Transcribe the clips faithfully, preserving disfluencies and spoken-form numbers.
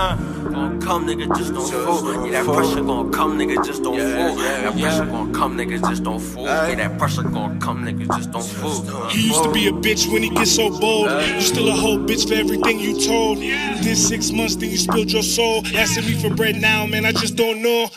Gon' come, nigga, just don't fool. Yeah, that pressure gon' come, nigga, just don't fool. That pressure gon' come, nigga, just don't fool. Yeah, that pressure gon' come, nigga, just don't fool. You used to be a bitch when he gets so bold. You still a whole bitch for everything you told. Did six months, then you spilled your soul. Asking me for bread now, man, I just don't know.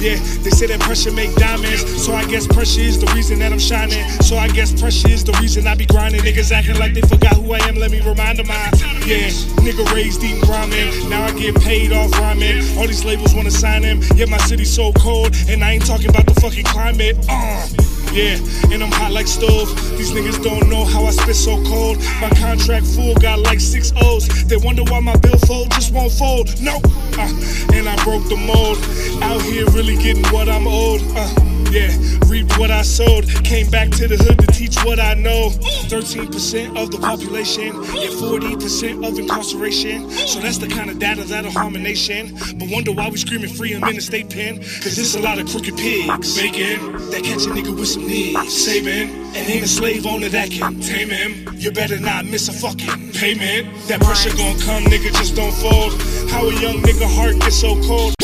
Yeah, they say that pressure make diamonds. So I guess pressure is the reason that I'm shining. So I guess pressure is the reason I be grinding. Niggas acting like they forgot who I am, let me remind them I. Yeah, nigga raised eating ramen. Now I get paid off rhyming. All these labels wanna sign him. Yeah, my city's so cold. And I ain't talking about the fucking climate. uh. Yeah, and I'm hot like stove. These niggas don't know how I spit so cold. My contract full, got like six O's. They wonder why my billfold just won't fold. No, uh, and I broke the mold. Out here really getting what I'm owed. uh. Yeah, reaped what I sowed. Came back to the hood to teach what I know. thirteen percent of the population and forty percent of incarceration. So that's the kind of data that'll harm a nation. But wonder why we screaming free him in the state pen. Cause it's a lot of crooked pigs. Bacon, that catch a nigga with some needs. Saving, and ain't a slave owner that can tame him. You better not miss a fucking payment. That pressure gon' come, nigga, just don't fold. How a young nigga heart gets so cold.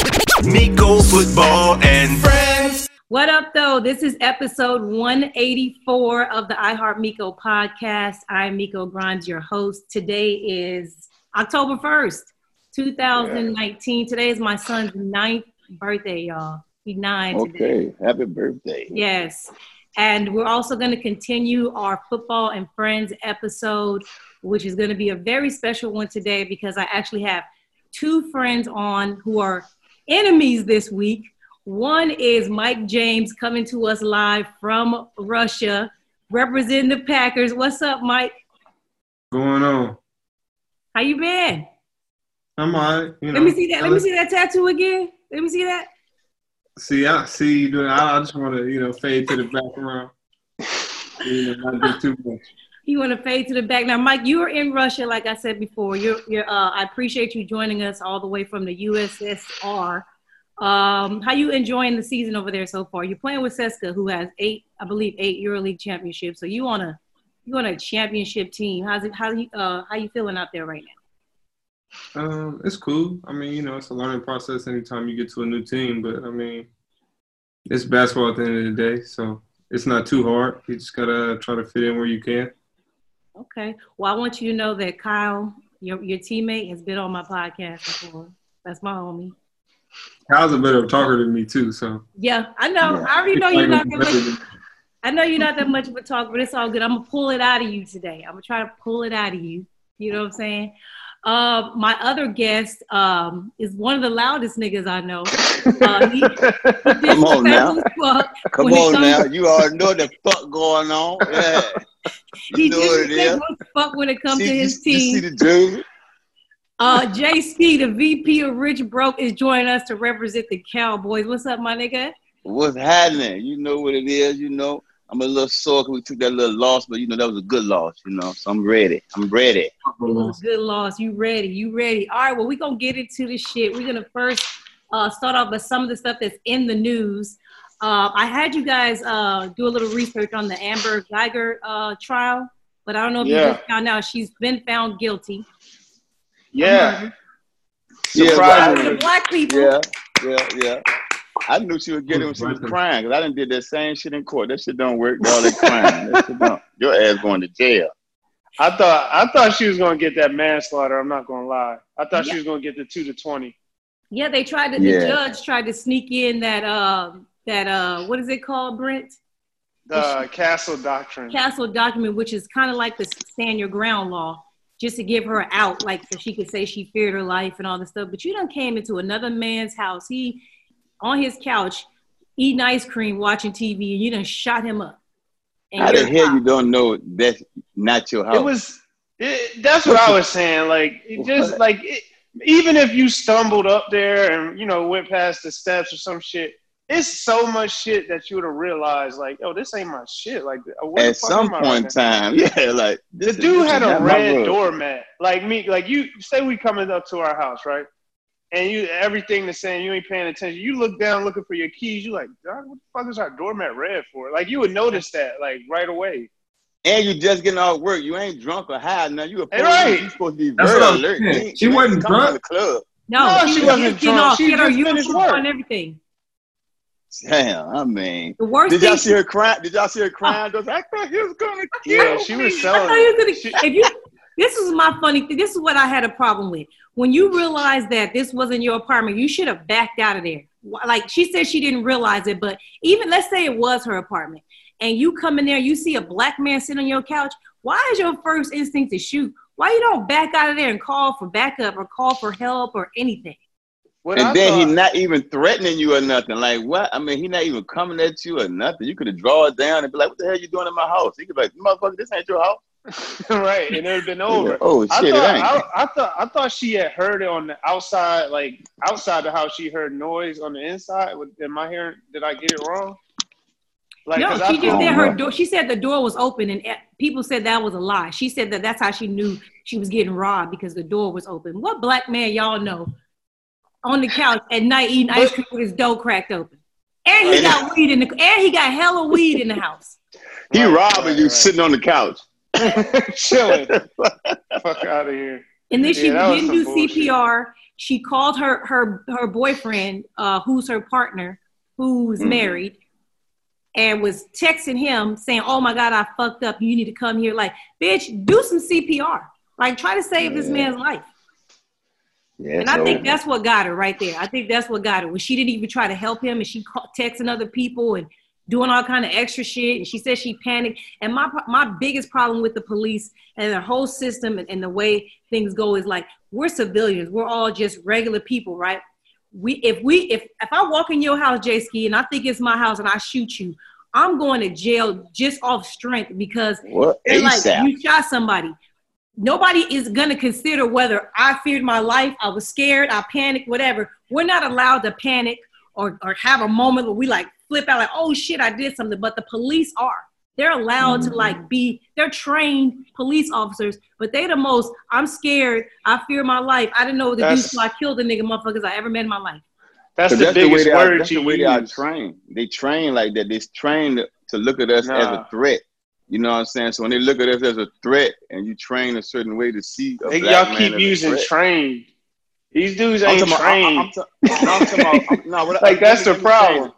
Nico, football, and friends. What up, though? This is episode one eighty-four of the iHeartMiko podcast. I'm Miko Grimes, your host. Today is October first, twenty nineteen. Yeah. Today is my son's ninth birthday, y'all. He's nine okay. today. Okay, happy birthday. Yes, and we're also going to continue our Football and Friends episode, which is going to be a very special one today because I actually have two friends on who are enemies this week. One is Mike James coming to us live from Russia, representing the Packers. What's up, Mike? What's going on? How you been? I'm all right. You know, Let me see that. Let me see that tattoo again. Let me see that. See, I see you doing I just want to, you know, fade to the background. You know, not do too much. You want to fade to the back. Now, Mike, you are in Russia, like I said before. You're, you're, uh, I appreciate you joining us all the way from the U S S R. Um, how you enjoying the season over there so far? You're playing with C S K A, who has eight, I believe, eight Euroleague championships. So you on a you on a championship team. How's it? How you uh, how you feeling out there right now? Um, it's cool. I mean, you know, it's a learning process anytime you get to a new team. But I mean, it's basketball at the end of the day, so it's not too hard. You just gotta try to fit in where you can. Okay. Well, I want you to know that Kyle, your your teammate, has been on my podcast before. That's my homie. Kyle's a better talker than me too, so. Yeah, I know. Yeah. I already know you're not that much. I know you're not that much of a talker, but it's all good. I'm gonna pull it out of you today. I'm gonna try to pull it out of you. You know what I'm saying? Uh, my other guest um, is one of the loudest niggas I know. Uh, he, he Come on now. Come on now. You already know the fuck going on. Yeah. He disrespects what the fuck when it comes see, to his you, team. You see the dude? Uh, JaySki, the V P of Rich Broke, is joining us to represent the Cowboys. What's up, my nigga? What's happening? You know what it is, you know. I'm a little sore because we took that little loss, but, you know, that was a good loss, you know. So I'm ready. I'm ready. It was a good loss. You ready. You ready. All right, well, we're going to get into this shit. We're going to first uh, start off with some of the stuff that's in the news. Uh, I had you guys uh, do a little research on the Amber Guyger uh, trial, but I don't know if yeah. you just found out she's been found guilty. Yeah. yeah, surprisingly, black people. Yeah, yeah, yeah. I knew she was getting when she was crying because I done did that same shit in court. That shit don't work. All that crying. That shit don't. Your ass going to jail. I thought I thought she was gonna get that manslaughter. I'm not gonna lie. I thought yeah. she was gonna get the two to twenty. Yeah, they tried to. Yeah. The judge tried to sneak in that uh that uh what is it called, Brent? The Castle Doctrine. Castle Doctrine, which is kind of like the stand your ground law. Just to give her out, like, so she could say she feared her life and all this stuff. But you done came into another man's house. He, on his couch, eating ice cream, watching T V, and you done shot him up. How the hell you don't know that's not your house? It was, it, that's what I was saying. Like, it just, like, it, even if you stumbled up there and, you know, went past the steps or some shit, it's so much shit that you would have realized, like, oh, this ain't my shit. Like, at some point in time, yeah, like the dude had a red doormat. Like me, like you say, we coming up to our house, right? And you, everything that's saying, you ain't paying attention. You look down looking for your keys. You like, God, what the fuck is our doormat red for? Like, you would notice that, like, right away. And you just getting off work. You ain't drunk or high now. You a right. You supposed to be very alert. She wasn't drunk. No, no she, she wasn't drunk. She just finished work and everything. Damn, I mean, the worst. Did y'all see her cry? Did y'all see her crying? Uh, I thought he was gonna kill me. Yeah, she was so. I thought he was gonna. She, if you, this is my funny thing. This is what I had a problem with. When you realize that this wasn't your apartment, you should have backed out of there. Like she said, she didn't realize it, but even let's say it was her apartment, and you come in there, you see a black man sitting on your couch. Why is your first instinct to shoot? Why you don't back out of there and call for backup or call for help or anything? What and I then he's not even threatening you or nothing. Like, what? I mean, he's not even coming at you or nothing. You could have drawn it down and be like, what the hell are you doing in my house? He could be like, motherfucker, this ain't your house. Right, and it would have been over. Oh, shit, I thought, it ain't. I, I, thought, I thought she had heard it on the outside, like, outside the house. She heard noise on the inside. Am I hearing, did I get it wrong? Like, no, she I, just said her door. She said the door was open, and people said that was a lie. She said that that's how she knew she was getting robbed because the door was open. What black man y'all know on the couch at night eating ice cream with his dough cracked open, and he got weed in the and he got hella weed in the house. He right, robbing right, you right. sitting on the couch, chilling. Fuck out of here. And then she yeah, didn't do bullshit. C P R. She called her her her boyfriend, uh, who's her partner, who's mm-hmm. married. And was texting him saying, oh, my God, I fucked up. You need to come here. Like, bitch, do some C P R. Like, try to save yeah. this man's life. Yeah, and I over. think that's what got her right there. I think that's what got her. When she didn't even try to help him and she texting other people and doing all kind of extra shit. And she said she panicked. And my my biggest problem with the police and their whole system and, and the way things go is like, we're civilians. We're all just regular people, right? We, if we, if, if I walk in your house, JaySki, and I think it's my house and I shoot you, I'm going to jail just off strength because like you shot somebody. Nobody is going to consider whether I feared my life, I was scared, I panicked, whatever. We're not allowed to panic or, or have a moment where we like flip out like, oh shit, I did something. But the police are. They're allowed mm. to like be, they're trained police officers, but they the most, I'm scared, I fear my life. I didn't know what to that's, do, so I killed the nigga motherfuckers I ever met in my life. That's the that's biggest the way word are, that's you the way use. They are trained. They train like that. They're trained to look at us nah. as a threat. You know what I'm saying? So when they look at us as a threat and you train a certain way to see a they, black y'all keep man using trained. These dudes ain't I'm trained. Like that's the problem.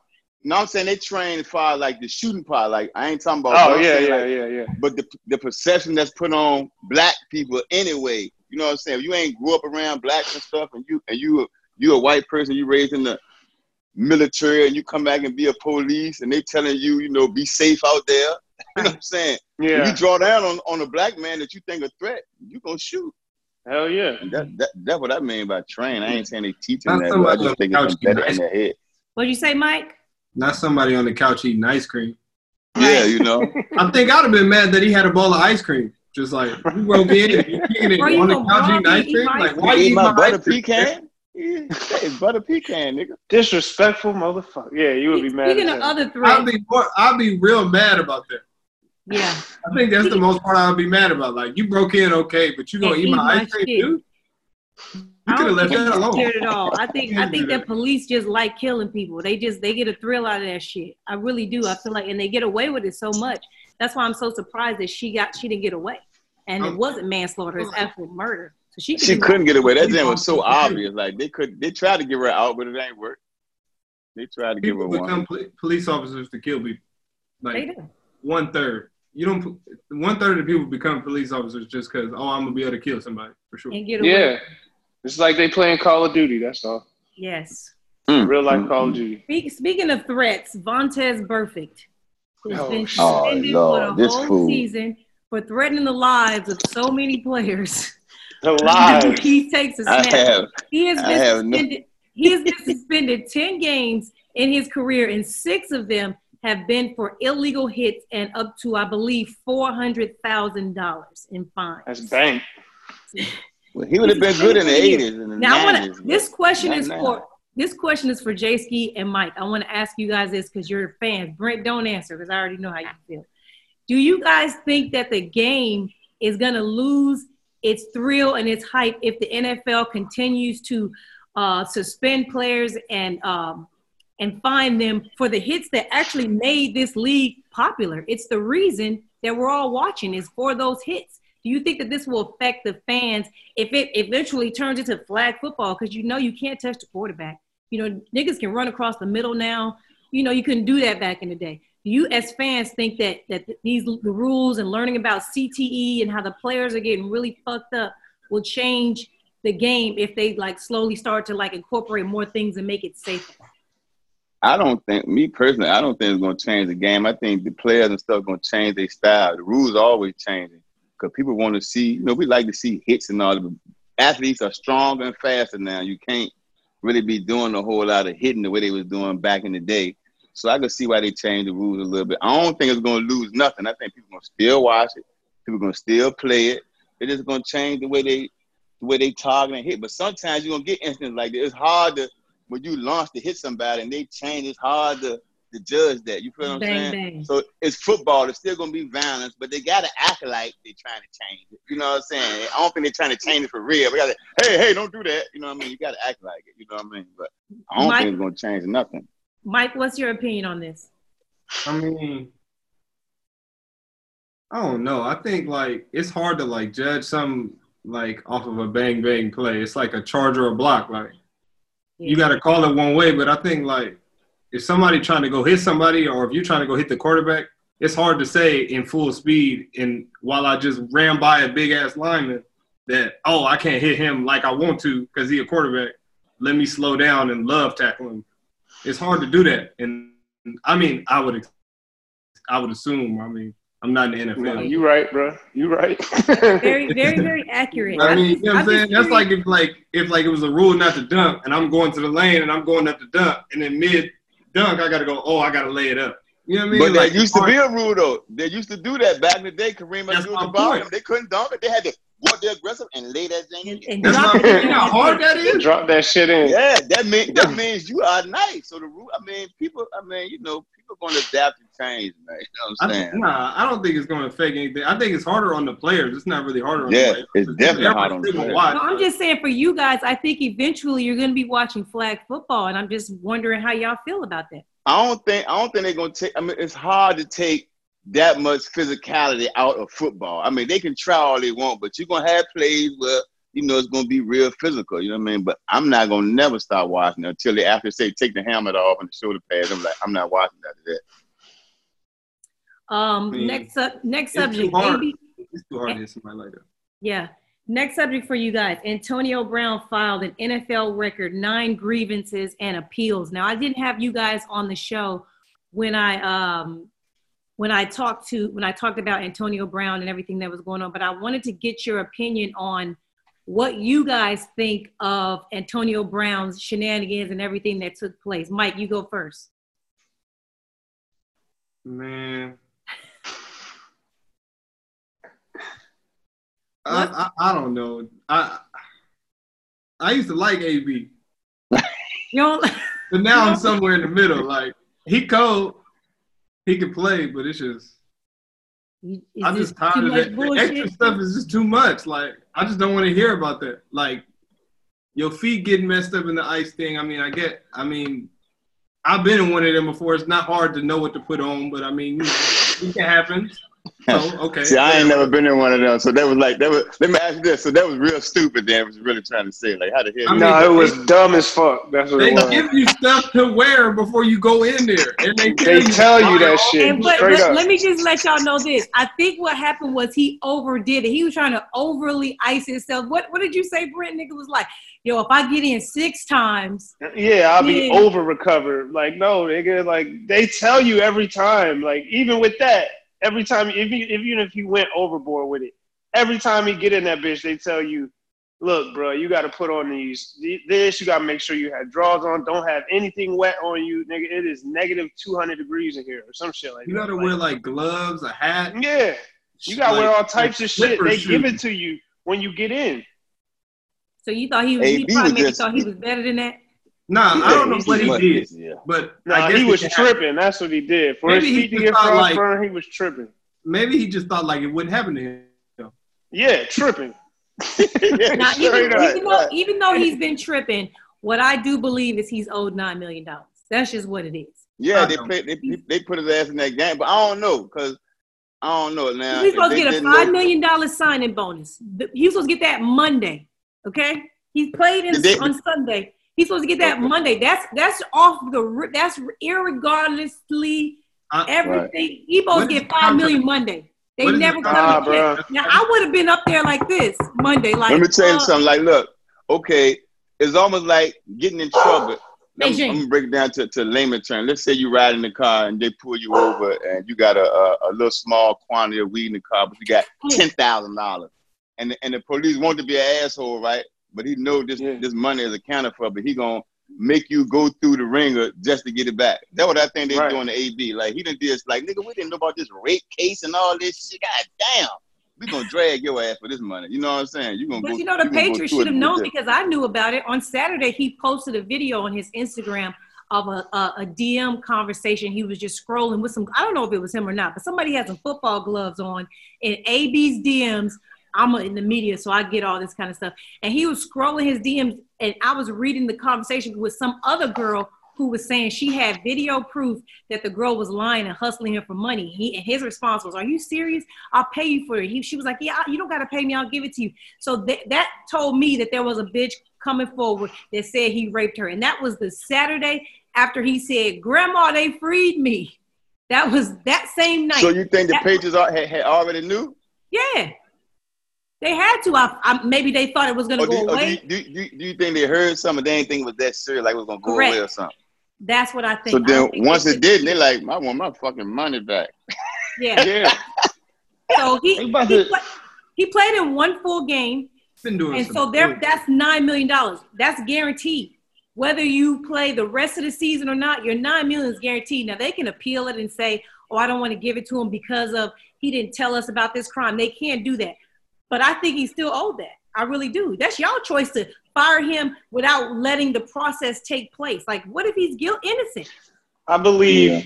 No, I'm saying they train for like the shooting part. Like I ain't talking about. Oh yeah, yeah, like, yeah, yeah. But the the perception that's put on black people anyway. You know what I'm saying? If you ain't grew up around blacks and stuff, and you and you you a white person, you raised in the military, and you come back and be a police, and they telling you, you know, be safe out there. You know what I'm saying? Yeah. When you draw down on, on a black man that you think a threat, you gonna shoot. Hell yeah. And that, that that's what I mean by train. I ain't saying they teaching that. I just think it's better in their head. What'd you say, Mike? Not somebody on the couch eating ice cream. Yeah, you know. I think I'd have been mad that he had a bowl of ice cream. Just like, you won't be in it. You're eating it on the couch eating ice cream? Like, why you eat my butter pecan? Yeah, it's butter pecan, nigga. Disrespectful motherfucker. Yeah, you would be mad at that. Speaking of other three. I'd be, more, I'd be real mad about that. Yeah. I think that's the most part I'd be mad about. Like, you broke in, okay, but you going to eat my ice cream, dude? You I don't think that alone. Scared at all. I think I think that police just like killing people. They just they get a thrill out of that shit. I really do. I feel like, and they get away with it so much. That's why I'm so surprised that she got she didn't get away. And it wasn't manslaughter; it's actual murder. So she she couldn't get away. That thing was so obvious. Like they could they tried to give her out, but it ain't work. They tried to people give her one. People become police officers to kill people. Like they do. One third. You don't. One third of the people become police officers just because oh I'm gonna be able to kill somebody for sure. And get away. Yeah. It's like they playing Call of Duty, that's all. Yes. Mm. Real life mm-hmm. Call of Duty. Speak, speaking of threats, Vontaze Burfict, who's oh, been suspended oh, for the whole cool. season for threatening the lives of so many players. The lives. He takes a snap. I have, he, has I have no- he has been suspended ten games in his career, and six of them have been for illegal hits and up to, I believe, four hundred thousand dollars in fines. That's bank. Well, he would have been good in the eighties and the now, nineties. I wanna, this question is now. for this question is for JaySki and Mike. I want to ask you guys this because you're fans. Brent, don't answer because I already know how you feel. Do you guys think that the game is going to lose its thrill and its hype if the N F L continues to uh, suspend players and um, and fine them for the hits that actually made this league popular? It's the reason that we're all watching is for those hits. Do you think that this will affect the fans if it eventually turns into flag football? Because you know you can't touch the quarterback. You know, niggas can run across the middle now. You know, you couldn't do that back in the day. Do you as fans think that that these the rules and learning about C T E and how the players are getting really fucked up will change the game if they, like, slowly start to, like, incorporate more things and make it safer? I don't think, me personally, I don't think it's going to change the game. I think the players and stuff going to change their style. The rules are always changing because people want to see, you know, we like to see hits and all that. Athletes are stronger and faster now. You can't really be doing a whole lot of hitting the way they was doing back in the day. So I can see why they changed the rules a little bit. I don't think it's going to lose nothing. I think people are going to still watch it. People are going to still play it. They're just going to change the way they the way they target and hit. But sometimes you're going to get instances like this. It's hard to, when you launch to hit somebody and they change, it's hard to, to judge that. You feel what I'm bang, saying? Bang. So it's football. It's still going to be violence, but they got to act like they're trying to change it. You know what I'm saying? I don't think they're trying to change it for real. We got to, hey, hey, don't do that. You know what I mean? You got to act like it. You know what I mean? But I don't Mike, think it's going to change nothing. Mike, what's your opinion on this? I mean, I don't know. I think, like, it's hard to, like, judge something, like, off of a bang-bang play. It's like a charge or a block. Like, yeah. You got to call it one way, but I think, like, if somebody trying to go hit somebody or if you're trying to go hit the quarterback, it's hard to say in full speed and while I just ran by a big-ass lineman that, oh, I can't hit him like I want to because he a quarterback. Let me slow down and love tackle him. It's hard to do that. And, I mean, I would I would assume, I mean, I'm not in the N F L. No, you right, bro. You right. very, very, very accurate. I mean, you know what I'm saying? That's like if, like if like it was a rule not to dunk, and I'm going to the lane, and I'm going up to dunk, and then mid-dunk, I got to go, oh, I got to lay it up. You know what I mean? But like, there used to be a rule, though. They used to do that back in the day. Kareem Abdul-Jabbar, they couldn't dunk it. They had to go out there aggressive and lay that thing in. And that's not how hard that is. Drop that shit in. Yeah, that, mean, that means you are nice. So the rule, I mean, people, I mean, you know, people going to adapt and change, man. You know what I'm saying? I, nah, I don't think it's going to affect anything. I think it's harder on the players. It's not really harder on yeah, the players. Yeah, it's, it's definitely hard on the players. No, I'm just saying for you guys, I think eventually you're going to be watching flag football, and I'm just wondering how y'all feel about that. I don't think I don't think they're going to take – I mean, it's hard to take that much physicality out of football. I mean, they can try all they want, but you're going to have plays where, you know, it's going to be real physical. You know what I mean? But I'm not going to never stop watching it until they after say take the helmet off and the shoulder pads. I'm like, I'm not watching that today. Um, I mean, next up, next it's subject. Too hard. A B- it's too hard to hit somebody like that. Yeah. Next subject for you guys. Antonio Brown filed an N F L record, nine grievances and appeals. Now, I didn't have you guys on the show when I um, when I talked to when I talked about Antonio Brown and everything that was going on, but I wanted to get your opinion on what you guys think of Antonio Brown's shenanigans and everything that took place. Mike, you go first. Man. I, I, I don't know. I I used to like A B. You don't, but now I'm somewhere in the middle. Like, he cold, he can play, but it's just is I'm just tired of that. The extra stuff is just too much. Like, I just don't want to hear about that. Like, your feet getting messed up in the ice thing. I mean, I get. I mean, I've been in one of them before. It's not hard to know what to put on, but I mean, you know, it can happen. Oh, okay. See, I ain't never been in one of them, so that was like that was. Let me ask you this: so that was real stupid. That was really trying to say, like, how the hell? I mean, no, it was they, dumb as fuck. That's what they it was. Give you stuff to wear before you go in there, and they, they tell you, you that shit. And but, let, let me just let y'all know this: I think what happened was he overdid it. He was trying to overly ice himself. What What did you say, Brent? Nigga was like, yo, if I get in six times, yeah, I'll be yeah. over recovered. Like, no, nigga, like they tell you every time. Like, even with that. Every time, if you, even if you went overboard with it, every time you get in that bitch, they tell you, look, bro, you got to put on these, this, you got to make sure you have drawers on, don't have anything wet on you, nigga, it is negative two hundred degrees in here, or some shit like you that. You got to like, wear, like, gloves, a hat. Yeah, you got to like, wear all types of shit. They shoes. Give it to you when you get in. So you thought he was, hey, he probably maybe just, thought he was better than that? Nah, yeah, I don't know what he did, yeah. but nah, I guess he was he tripping. Happen. That's what he did. For maybe his feet to get thought, like, burn, he was tripping. Maybe he just thought like it wouldn't happen to him. Yeah, tripping. yeah, now, sure even, right, even, though, right. even though he's been tripping, what I do believe is he's owed nine million dollars. That's just what it is. Yeah, they, play, they they put his ass in that game, but I don't know because I don't know now. He's supposed to get a five million dollars signing bonus. He's supposed to get that Monday, okay? He played in, they, on Sunday. He's supposed to get that Monday. That's that's off the – that's irregardlessly uh, everything. Right. He's supposed to get five million dollars Monday. They never come to that. Now, I would have been up there like this Monday. Like, let me tell you uh, something. Like, look, okay, it's almost like getting in trouble. I'm, I'm going to break it down to, to layman term. Let's say you ride in the car and they pull you over and you got a, a, a little small quantity of weed in the car, but you got ten thousand dollars. And the, and the police want to be an asshole, right? But he know this yeah. this money is accounted for, but he going to make you go through the ringer just to get it back. That's what I think they're right. doing to A B. Like, he done this, like, nigga, we didn't know about this rape case and all this shit. God damn. We're going to drag your ass for this money. You know what I'm saying? You're gonna but go, you know, the Patriots should have known because I knew about it. On Saturday, he posted a video on his Instagram of a, a, a D M conversation. He was just scrolling with some – I don't know if it was him or not, but somebody had some football gloves on. And A B's D Ms, I'm in the media, so I get all this kind of stuff. And he was scrolling his D Ms, and I was reading the conversation with some other girl who was saying she had video proof that the girl was lying and hustling him for money. He, and his response was, are you serious? I'll pay you for it. He, she was like, yeah, I, you don't got to pay me. I'll give it to you. So th- that told me that there was a bitch coming forward that said he raped her. And that was the Saturday after he said, Grandma, they freed me. That was that same night. So you think that the Patriots was, had, had already knew? Yeah. They had to. I, I, maybe they thought it was going to oh, go do, away. Oh, do, you, do, you, do you think they heard something? They didn't think it was that serious, like it was going to go Correct. away or something? That's what I think. So then think once it did, they're like, I want my fucking money back. Yeah. yeah. So he he, to... play, he played in one full game. Been doing and so there, that's nine million dollars. That's guaranteed. Whether you play the rest of the season or not, your nine million dollars is guaranteed. Now, they can appeal it and say, oh, I don't want to give it to him because of he didn't tell us about this crime. They can't do that. But I think he still owed that. I really do. That's y'all choice to fire him without letting the process take place. Like, what if he's guilt innocent? I believe, yeah.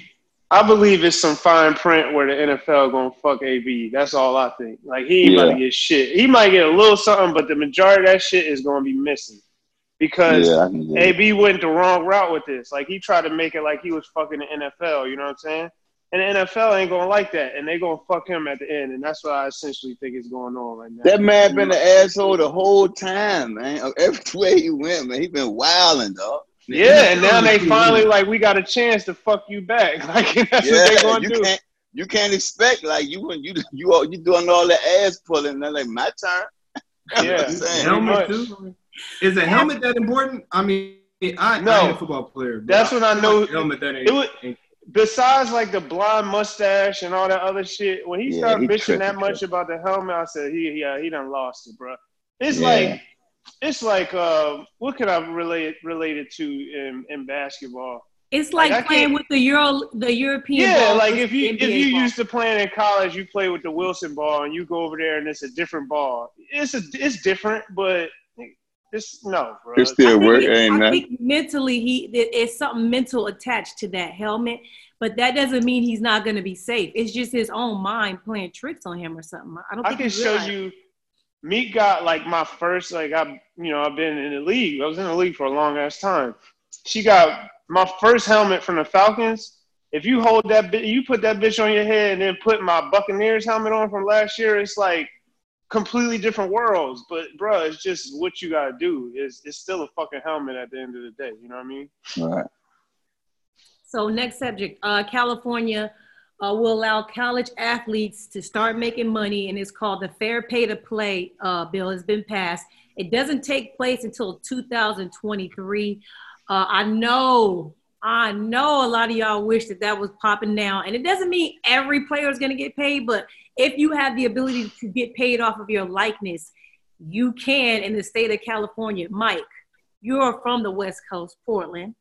I believe it's some fine print where the N F L gonna fuck A B. That's all I think. Like, he ain't yeah. gonna get shit. He might get a little something, but the majority of that shit is gonna be missing because yeah, yeah. A B went the wrong route with this. Like, he tried to make it like he was fucking the N F L. You know what I'm saying? And the N F L ain't going to like that, and they going to fuck him at the end, and that's what I essentially think is going on right now. That man been an asshole the whole time, man. Everywhere he went, man, he been wilding, dog. Yeah, and now they finally like, we got a chance to fuck you back. Like, that's yeah, what they going to do. Can't, you can't expect, like, you you you you doing all that ass pulling, and they're like, my turn. Yeah. Helmet, too. Is a helmet that important? I mean, I, no, I ain't a football player. That's I, what I know. Helmet that ain't, it was, ain't besides, like, the blonde mustache and all that other shit, when he yeah, started he bitching tripping, that much tripping. about the helmet, I said, he, yeah, he done lost it, bro. It's yeah. like, it's like, uh, what could I relate relate it to in, in basketball? It's like, like playing with the Euro, the European yeah, ball. Yeah, like, if you N B A if you ball. used to playing in college, you play with the Wilson ball, and you go over there, and it's a different ball. It's a, it's different, but it's no, bro. It's still work, ain't nothing. I think mentally, he it's something mental attached to that helmet, but that doesn't mean he's not going to be safe. It's just his own mind playing tricks on him or something. I don't. I think can show you. Me got like my first, like I, you know, I've been in the league. I was in the league for a long ass time. She got my first helmet from the Falcons. If you hold that, you put that bitch on your head, and then put my Buccaneers helmet on from last year. It's like completely different worlds, but bro, it's just what you gotta do. It's it's still a fucking helmet at the end of the day. You know what I mean? All right. So next subject, uh, California uh, will allow college athletes to start making money, and it's called the Fair Pay-to-Play uh, bill. Has been passed. It doesn't take place until two thousand twenty-three. Uh, I know, I know, a lot of y'all wish that that was popping now, and it doesn't mean every player is gonna get paid, but if you have the ability to get paid off of your likeness, you can in the state of California. Mike, you're from the West Coast, Portland.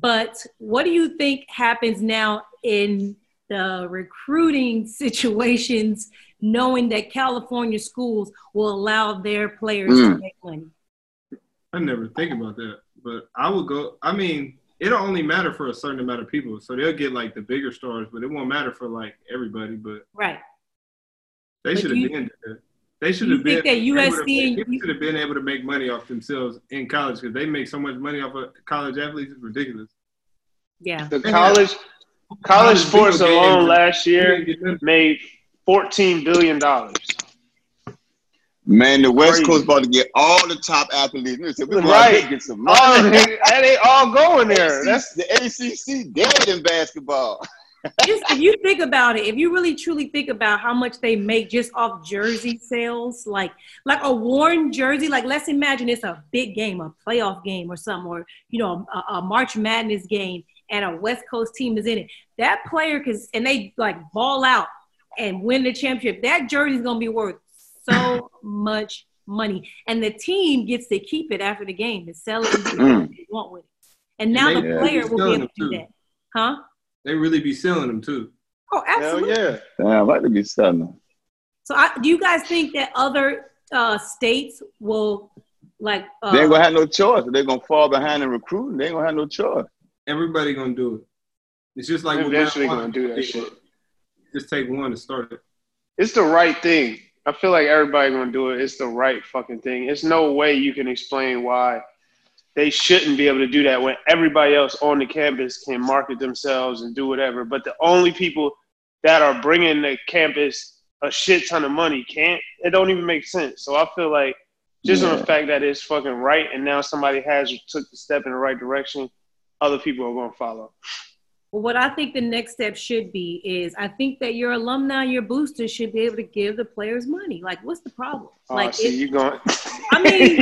But what do you think happens now in the recruiting situations, knowing that California schools will allow their players mm. to make money? I never think about that. But I would go – I mean, it'll only matter for a certain amount of people. So they'll get, like, the bigger stars, but it won't matter for, like, everybody. But right. They should have been there. They should have been, been able to make money off themselves in college because they make so much money off of college athletes. It's ridiculous. Yeah. The college college sports alone last year made fourteen billion dollars. Man, the West Crazy. Coast about to get all the top athletes. Listen, we're right. to get some money. All, that ain't all going there. That's the A C C dead in basketball. Just, if you think about it, if you really truly think about how much they make just off jersey sales, like like a worn jersey, like let's imagine it's a big game, a playoff game or something, or, you know, a, a March Madness game and a West Coast team is in it. That player can, and they like ball out and win the championship. That jersey is going to be worth so much money. And the team gets to keep it after the game and sell it and do what they want with it. And now and they, the player yeah, will be able to do too. that. Huh? They really be selling them too. Oh, absolutely. Hell yeah. Damn, I'd like to be selling them. So I, do you guys think that other uh, states will like uh, – they ain't going to have no choice. They're going to fall behind in recruiting. They ain't going to have no choice. Everybody going to do it. It's just like – Eventually going to do that shit. Just take one to start it. It's the right thing. I feel like everybody going to do it. It's the right fucking thing. It's no way you can explain why – they shouldn't be able to do that when everybody else on the campus can market themselves and do whatever. But the only people that are bringing the campus a shit ton of money can't. It don't even make sense. So I feel like just yeah. on the fact that it's fucking right and now somebody has took the step in the right direction, other people are going to follow. Well, what I think the next step should be is I think that your alumni, your boosters should be able to give the players money. Like, what's the problem? Oh, like, see, if, you going. I mean,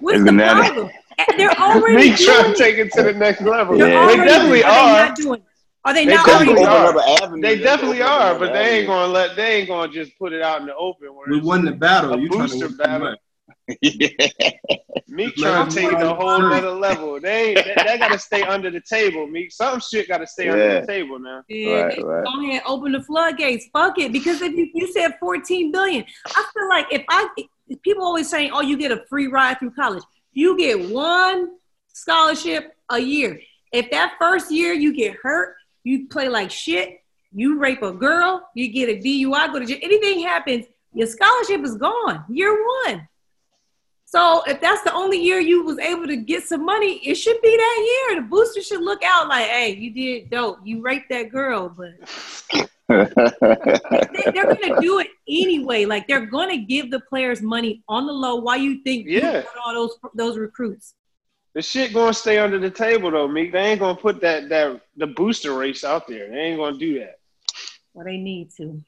what's the problem? They're already they trying to take it to the next level. Yeah. Already, they definitely are. Are they, not are they, they not definitely are. They definitely are, but they ain't gonna let. They ain't gonna just put it out in the open. Where we won the battle. You trying to win battle? Yeah. Meek trying to take it to a whole other level. They ain't, that, that gotta stay under the table. Meek, some shit gotta stay yeah. under the table now. Yeah, right, they right. Go ahead, open the floodgates. Fuck it, because if you, you said fourteen billion dollars, I feel like if I if people always saying, oh, you get a free ride through college. You get one scholarship a year. If that first year you get hurt, you play like shit, you rape a girl, you get a D U I, go to jail, anything happens, your scholarship is gone, year one. So if that's the only year you was able to get some money, it should be that year. The booster should look out like, hey, you did dope, you raped that girl, but... they, they're going to do it anyway. Like, they're going to give the players money on the low while you think yeah. you got all those those recruits. The shit going to stay under the table, though, Meek. They ain't going to put that, that the booster race out there. They ain't going to do that. Well, they need to.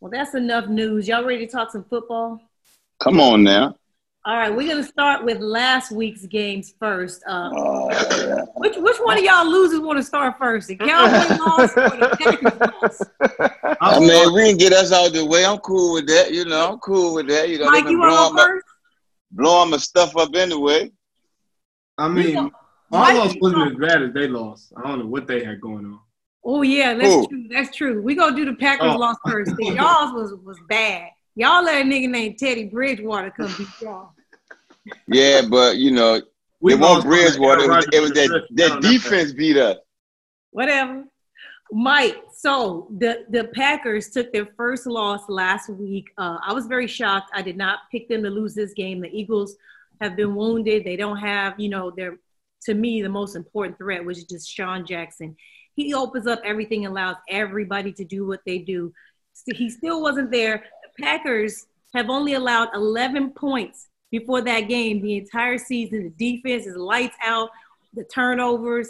Well, that's enough news. Y'all ready to talk some football? Come on now. All right, we're going to start with last week's games first. Um, oh, yeah. Which which one of y'all losers want to start first? The Cowboys lost or the Packers lost? I mean, we can get us out of the way. I'm cool with that. You know, I'm cool with that. You know, Mike, you want to go first? Blowing my stuff up anyway. I mean, my loss wasn't as bad as they lost. I don't know what they had going on. Oh, yeah, that's Ooh. true. That's true. We're going to do the Packers oh. loss first. Y'all was, was bad. Y'all let a nigga named Teddy Bridgewater come beat y'all. Yeah, but, you know, we it won't Bridgewater. It was, it was that, that defense beat us. Whatever. Mike, so the, the Packers took their first loss last week. Uh, I was very shocked. I did not pick them to lose this game. The Eagles have been wounded. They don't have, you know, they're, to me, the most important threat, which is just Deshaun Jackson. He opens up everything, allows everybody to do what they do. So he still wasn't there. The Packers have only allowed eleven points. Before that game, the entire season, the defense is lights out, the turnovers,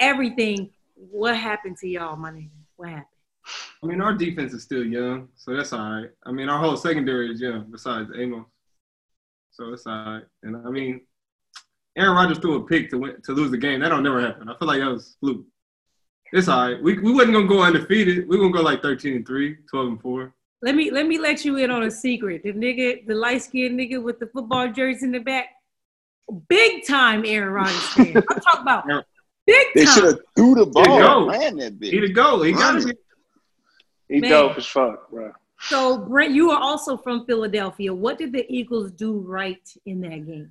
everything. What happened to y'all, my nigga? What happened? I mean, our defense is still young, so that's all right. I mean, our whole secondary is young, besides Amos. So it's all right. And, I mean, Aaron Rodgers threw a pick to win, to lose the game. That don't never happen. I feel like that was fluke. It's all right. We, we wasn't going to go undefeated. We were going to go like thirteen and three, twelve and four. Let me let me let you in on a secret. The nigga, the light-skinned nigga with the football jersey in the back, big-time Aaron Rodgers fan. I'm talking about big-time. They should have threw the ball. Ran that bitch. He the goal. He got it. He dope as fuck, bro. So, Brent, you are also from Philadelphia. What did the Eagles do right in that game?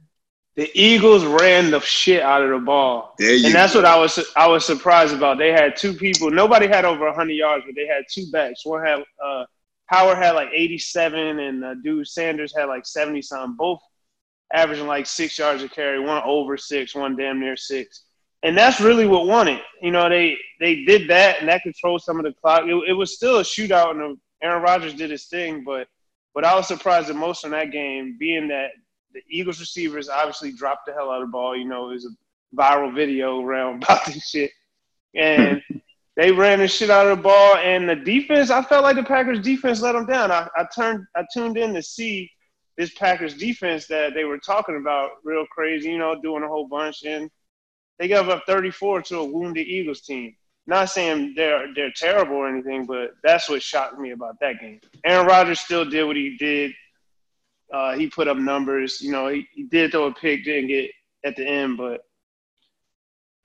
The Eagles ran the shit out of the ball. There you and that's go. What I was I was surprised about. They had two people. Nobody had over one hundred yards, but they had two backs. One had uh, – Howard had like eighty-seven, and uh, dude Sanders had like seventy-something, both averaging like six yards a carry, one over six, one damn near six. And that's really what won it. You know, they, they did that, and that controlled some of the clock. It, it was still a shootout in the Aaron Rodgers did his thing, but but I was surprised the most in that game, being that the Eagles receivers obviously dropped the hell out of the ball. You know, it was a viral video around about this shit. And they ran the shit out of the ball. And the defense, I felt like the Packers defense let them down. I, I turned, I tuned in to see this Packers defense that they were talking about real crazy, you know, doing a whole bunch. And they gave up thirty-four to a wounded Eagles team. Not saying they're they're terrible or anything, but that's what shocked me about that game. Aaron Rodgers still did what he did. Uh, he put up numbers. You know, he, he did throw a pick, didn't get at the end. But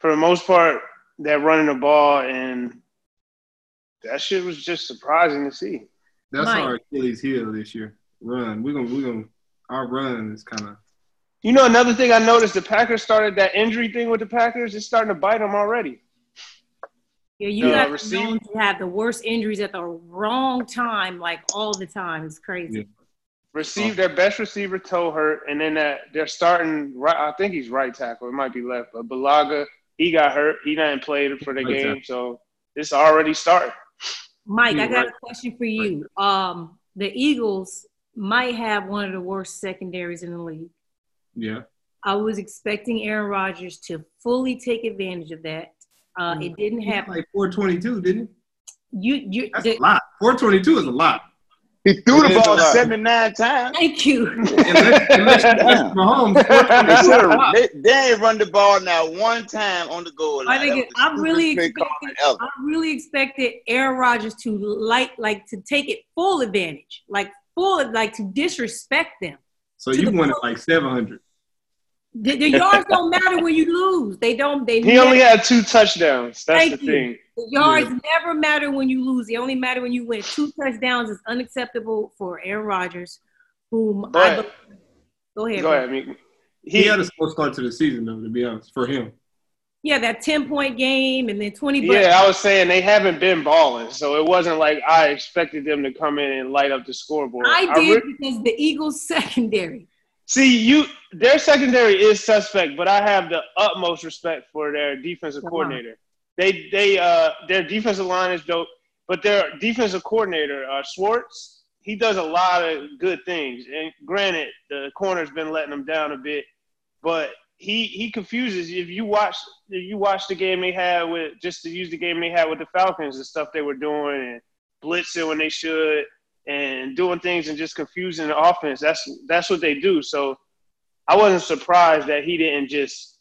for the most part, they're running the ball, and that shit was just surprising to see. That's Mike. Our Achilles heel this year. Run. We're gonna we're gonna our run is kind of. You know, another thing I noticed, the Packers started that injury thing with the Packers. It's starting to bite them already. Yeah, you no, guys receive- known to have the worst injuries at the wrong time, like all the time. It's crazy. Yeah. Receive their best receiver toe hurt, and then that they're starting. Right, I think he's right tackle. It might be left, but Balaga, he got hurt. He didn't play for the game, exactly. So it's already started. Mike, I got right. a question for you. Um, the Eagles might have one of the worst secondaries in the league. Yeah, I was expecting Aaron Rodgers to fully take advantage of that. Uh, it didn't happen. Like four twenty-two, didn't it? You, you, That's the, a lot. four twenty-two is a lot. He threw the ball seventy-nine times. Thank you. unless, unless, unless Mahomes, they, they ain't run the ball now one time on the goal line. I, think it, I really expected. I really expected Aaron Rodgers to like, like to take it full advantage, like full, like to disrespect them. So you wanted like seven hundred. The, the yards don't matter when you lose. They don't. They he never, only had two touchdowns. That's the you. thing. The yards yeah. never matter when you lose. They only matter when you win. Two touchdowns is unacceptable for Aaron Rodgers, whom but, I believe. Go ahead. Go ahead. I mean, he, he had a slow start to the season, though, to be honest, for him. Yeah, that ten-point game and then twenty. Yeah, bucks. I was saying they haven't been balling, so it wasn't like I expected them to come in and light up the scoreboard. I did I re- because the Eagles' secondary. See, you their secondary is suspect, but I have the utmost respect for their defensive coordinator. They they uh their defensive line is dope, but their defensive coordinator, uh, Schwartz, he does a lot of good things. And granted, the corner's been letting them down a bit, but he he confuses. If you watch if you watch the game they had with just to use the game they had with the Falcons, the stuff they were doing and blitzing when they should. And doing things and just confusing the offense. That's that's what they do. So I wasn't surprised that he didn't just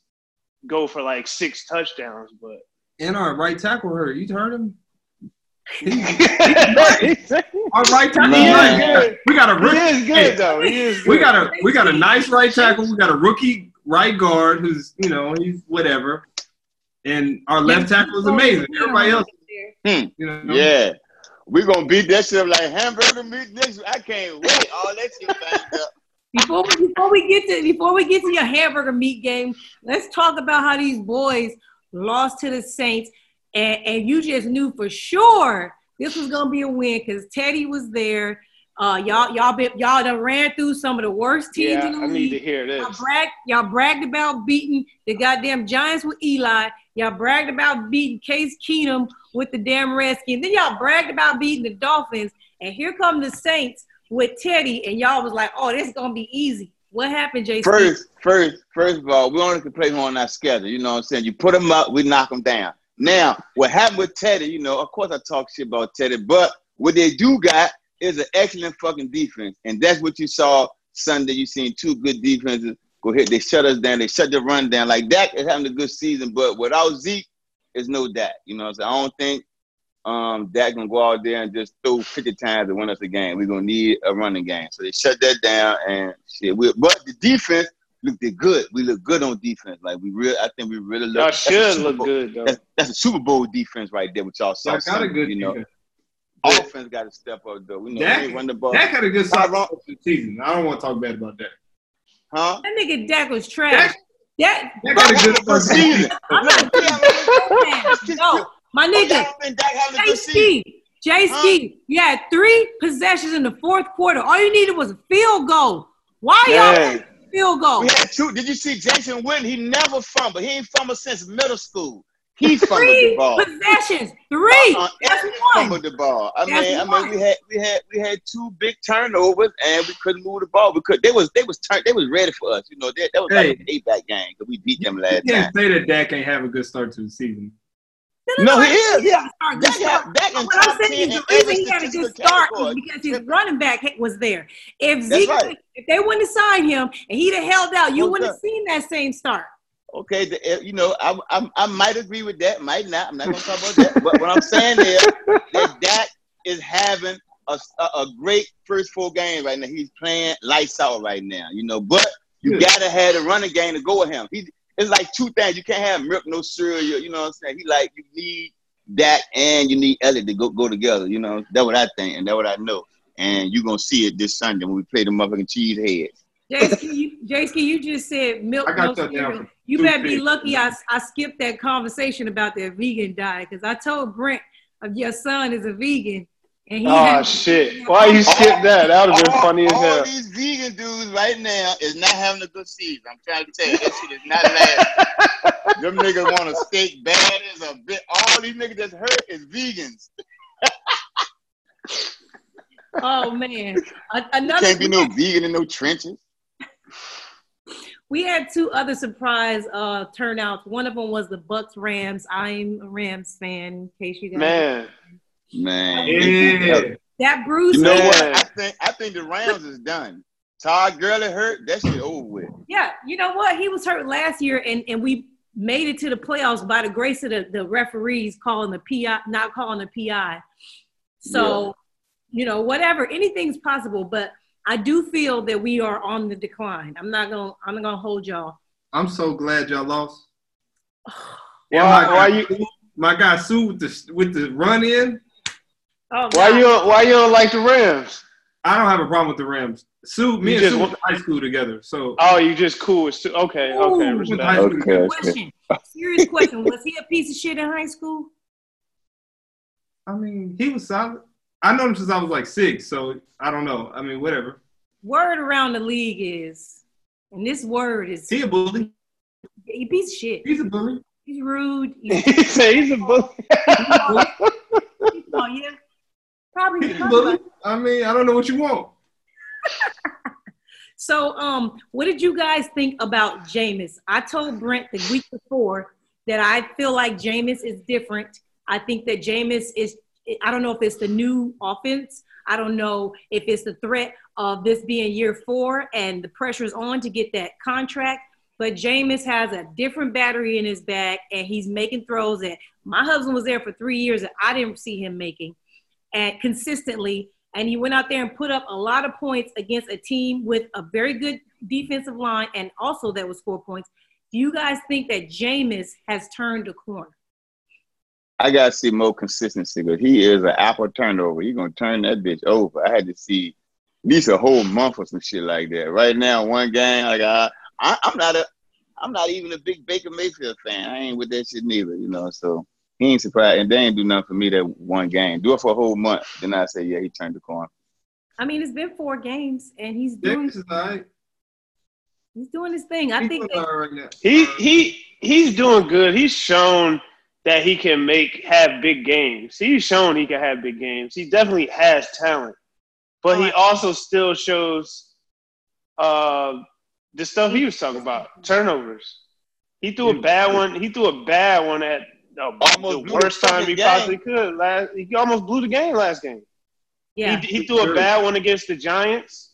go for like six touchdowns. But and our right tackle hurt. You heard him? Our right tackle. Right. We got a rookie. He is good though. He is good. We got a we got a nice right tackle. We got a rookie right guard who's you know he's whatever. And our left tackle is amazing. Everybody else, hmm. you know, yeah. We're going to beat that shit up like hamburger meat next week. I can't wait. All that shit backed up. Before, before, we get to, before we get to your hamburger meat game, let's talk about how these boys lost to the Saints. And, and you just knew for sure this was going to be a win because Teddy was there. Uh, y'all y'all, been, y'all done ran through some of the worst teams yeah, in the league. I need to hear this. Y'all bragged, y'all bragged about beating the goddamn Giants with Eli. Y'all bragged about beating Case Keenum with the damn Redskins. Then y'all bragged about beating the Dolphins. And here come the Saints with Teddy, and y'all was like, oh, this is going to be easy. What happened, JaySki? First, first, first of all, we only can play who on our schedule. You know what I'm saying? You put them up, we knock them down. Now, what happened with Teddy, you know, of course I talk shit about Teddy, but what they do got is an excellent fucking defense. And that's what you saw Sunday. You seen two good defenses go hit. They shut us down. They shut the run down. Like, Dak is having a good season, but without Zeke, there's no Dak. You know what I'm saying? I don't think um, Dak going to go out there and just throw fifty times to win us a game. We're going to need a running game. So they shut that down and shit. We, but the defense looked good. We look good on defense. Like, we real. I think we really look. Y'all should look Bowl, good, though. That's, that's a Super Bowl defense right there, which y'all saw. Y'all got a good you know. defense. Offense got to step up, though. We know Dak, we run the ball. Dak had a good start off the season. I don't want to talk bad about that. Huh? That nigga Dak was trash. Dak, Dak, Dak got a good first season. I'm not saying no, my nigga. JaySki, JaySki, huh? You had three possessions in the fourth quarter. All you needed was a field goal. Why Dang. y'all field goal? We had two. Did you see Jason Witten? He never fumbled. He ain't fumbled since middle school. He fumbled the ball. Three possessions. Three. Uh-uh. That's one. Fumbled the ball. I That's mean, I one. mean, we had we had we had two big turnovers, and we couldn't move the ball. We could. They was they was turn, They was ready for us. You know that that was hey. like an eight back game because we beat them last you can't time. Say that Dak ain't have a good start to the season. No, no, no, he is. Yeah, Dak got Dak in top ten. The reason he had a good start was because his running back was there. If Zeke, right. if they wouldn't have signed him and he'd have held out, you okay. wouldn't have seen that same start. Okay, the, you know, I, I I might agree with that, might not. I'm not going to talk about that. But what I'm saying is that Dak is having a, a a great first four games right now. He's playing lights out right now, you know. But you got to have the running game to go with him. He. It's like two things. You can't have milk, no cereal. You know what I'm saying? He like, you need that and you need Elliott to go, go together. You know, that's what I think and that's what I know. And you're going to see it this Sunday when we play the motherfucking Cheeseheads. JaySki, you, JaySki, you just said milk, no cereal. You better be lucky I, I skipped that conversation about their vegan diet because I told Brent of your son is a vegan. And he oh, shit. Why you skip that? That would have been all, funny as all hell. All these vegan dudes right now is not having a good season. I'm trying to tell you, that shit is not lasting. Them niggas want a steak bad as a bit. All these niggas that's hurt is vegans. Oh, man. Another can't be no vegan in no trenches. We had two other surprise uh, turnouts. One of them was the Bucs Rams. I'm a Rams fan, in case you guys Man. Know. Man, yeah. that bruise. You know what? I think I think the Rams is done. Todd Gurley hurt. That shit over with. Yeah, you know what? He was hurt last year, and, and we made it to the playoffs by the grace of the, the referees calling the P I, not calling the P I. So, yeah. you know, whatever, anything's possible. But I do feel that we are on the decline. I'm not gonna I'm not gonna hold y'all. I'm so glad y'all lost. Yeah, why, my, why you, my guy Sue with the with the run in. Oh, why you why you don't like the Rams? I don't have a problem with the Rams. Sue, me you and just, Sue went to high school together. So oh, you just cool with Sue? Okay, Ooh, okay, okay, okay. Question. Serious question. Was he a piece of shit in high school? I mean, he was solid. I know him since I was like six, so I don't know. I mean, whatever. Word around the league is, and this word is he a bully? He piece of shit. He's a bully. He's rude. He's, he's a bully. Oh yeah. Probably. probably. I mean, I don't know what you want. So, um, what did you guys think about Jameis? I told Brent the week before that I feel like Jameis is different. I think that Jameis is – I don't know if it's the new offense. I don't know if it's the threat of this being year four and the pressure's on to get that contract. But Jameis has a different battery in his back, and he's making throws that my husband was there for three years that I didn't see him making. And consistently, and he went out there and put up a lot of points against a team with a very good defensive line, and also that was four points. Do you guys think that Jameis has turned a corner? I gotta see more consistency, but he is an apple turnover. He's gonna turn that bitch over. I had to see at least a whole month or some shit like that. Right now, one game, like I, I, I'm not a, I'm not even a big Baker Mayfield fan. I ain't with that shit neither, you know. So. He ain't surprised, and they ain't do nothing for me that one game. Do it for a whole month, then I say, yeah, he turned the corner. I mean, it's been four games, and he's doing his right. He's doing his thing. I he's think that, right he he he's doing good. He's shown that he can make have big games. He's shown he can have big games. He definitely has talent, but he also still shows uh, the stuff he was talking about, turnovers. He threw a bad one. He threw a bad one at. No, almost the worst the time he game. possibly could. Last, he almost blew the game last game. Yeah, he, he threw a bad one against the Giants.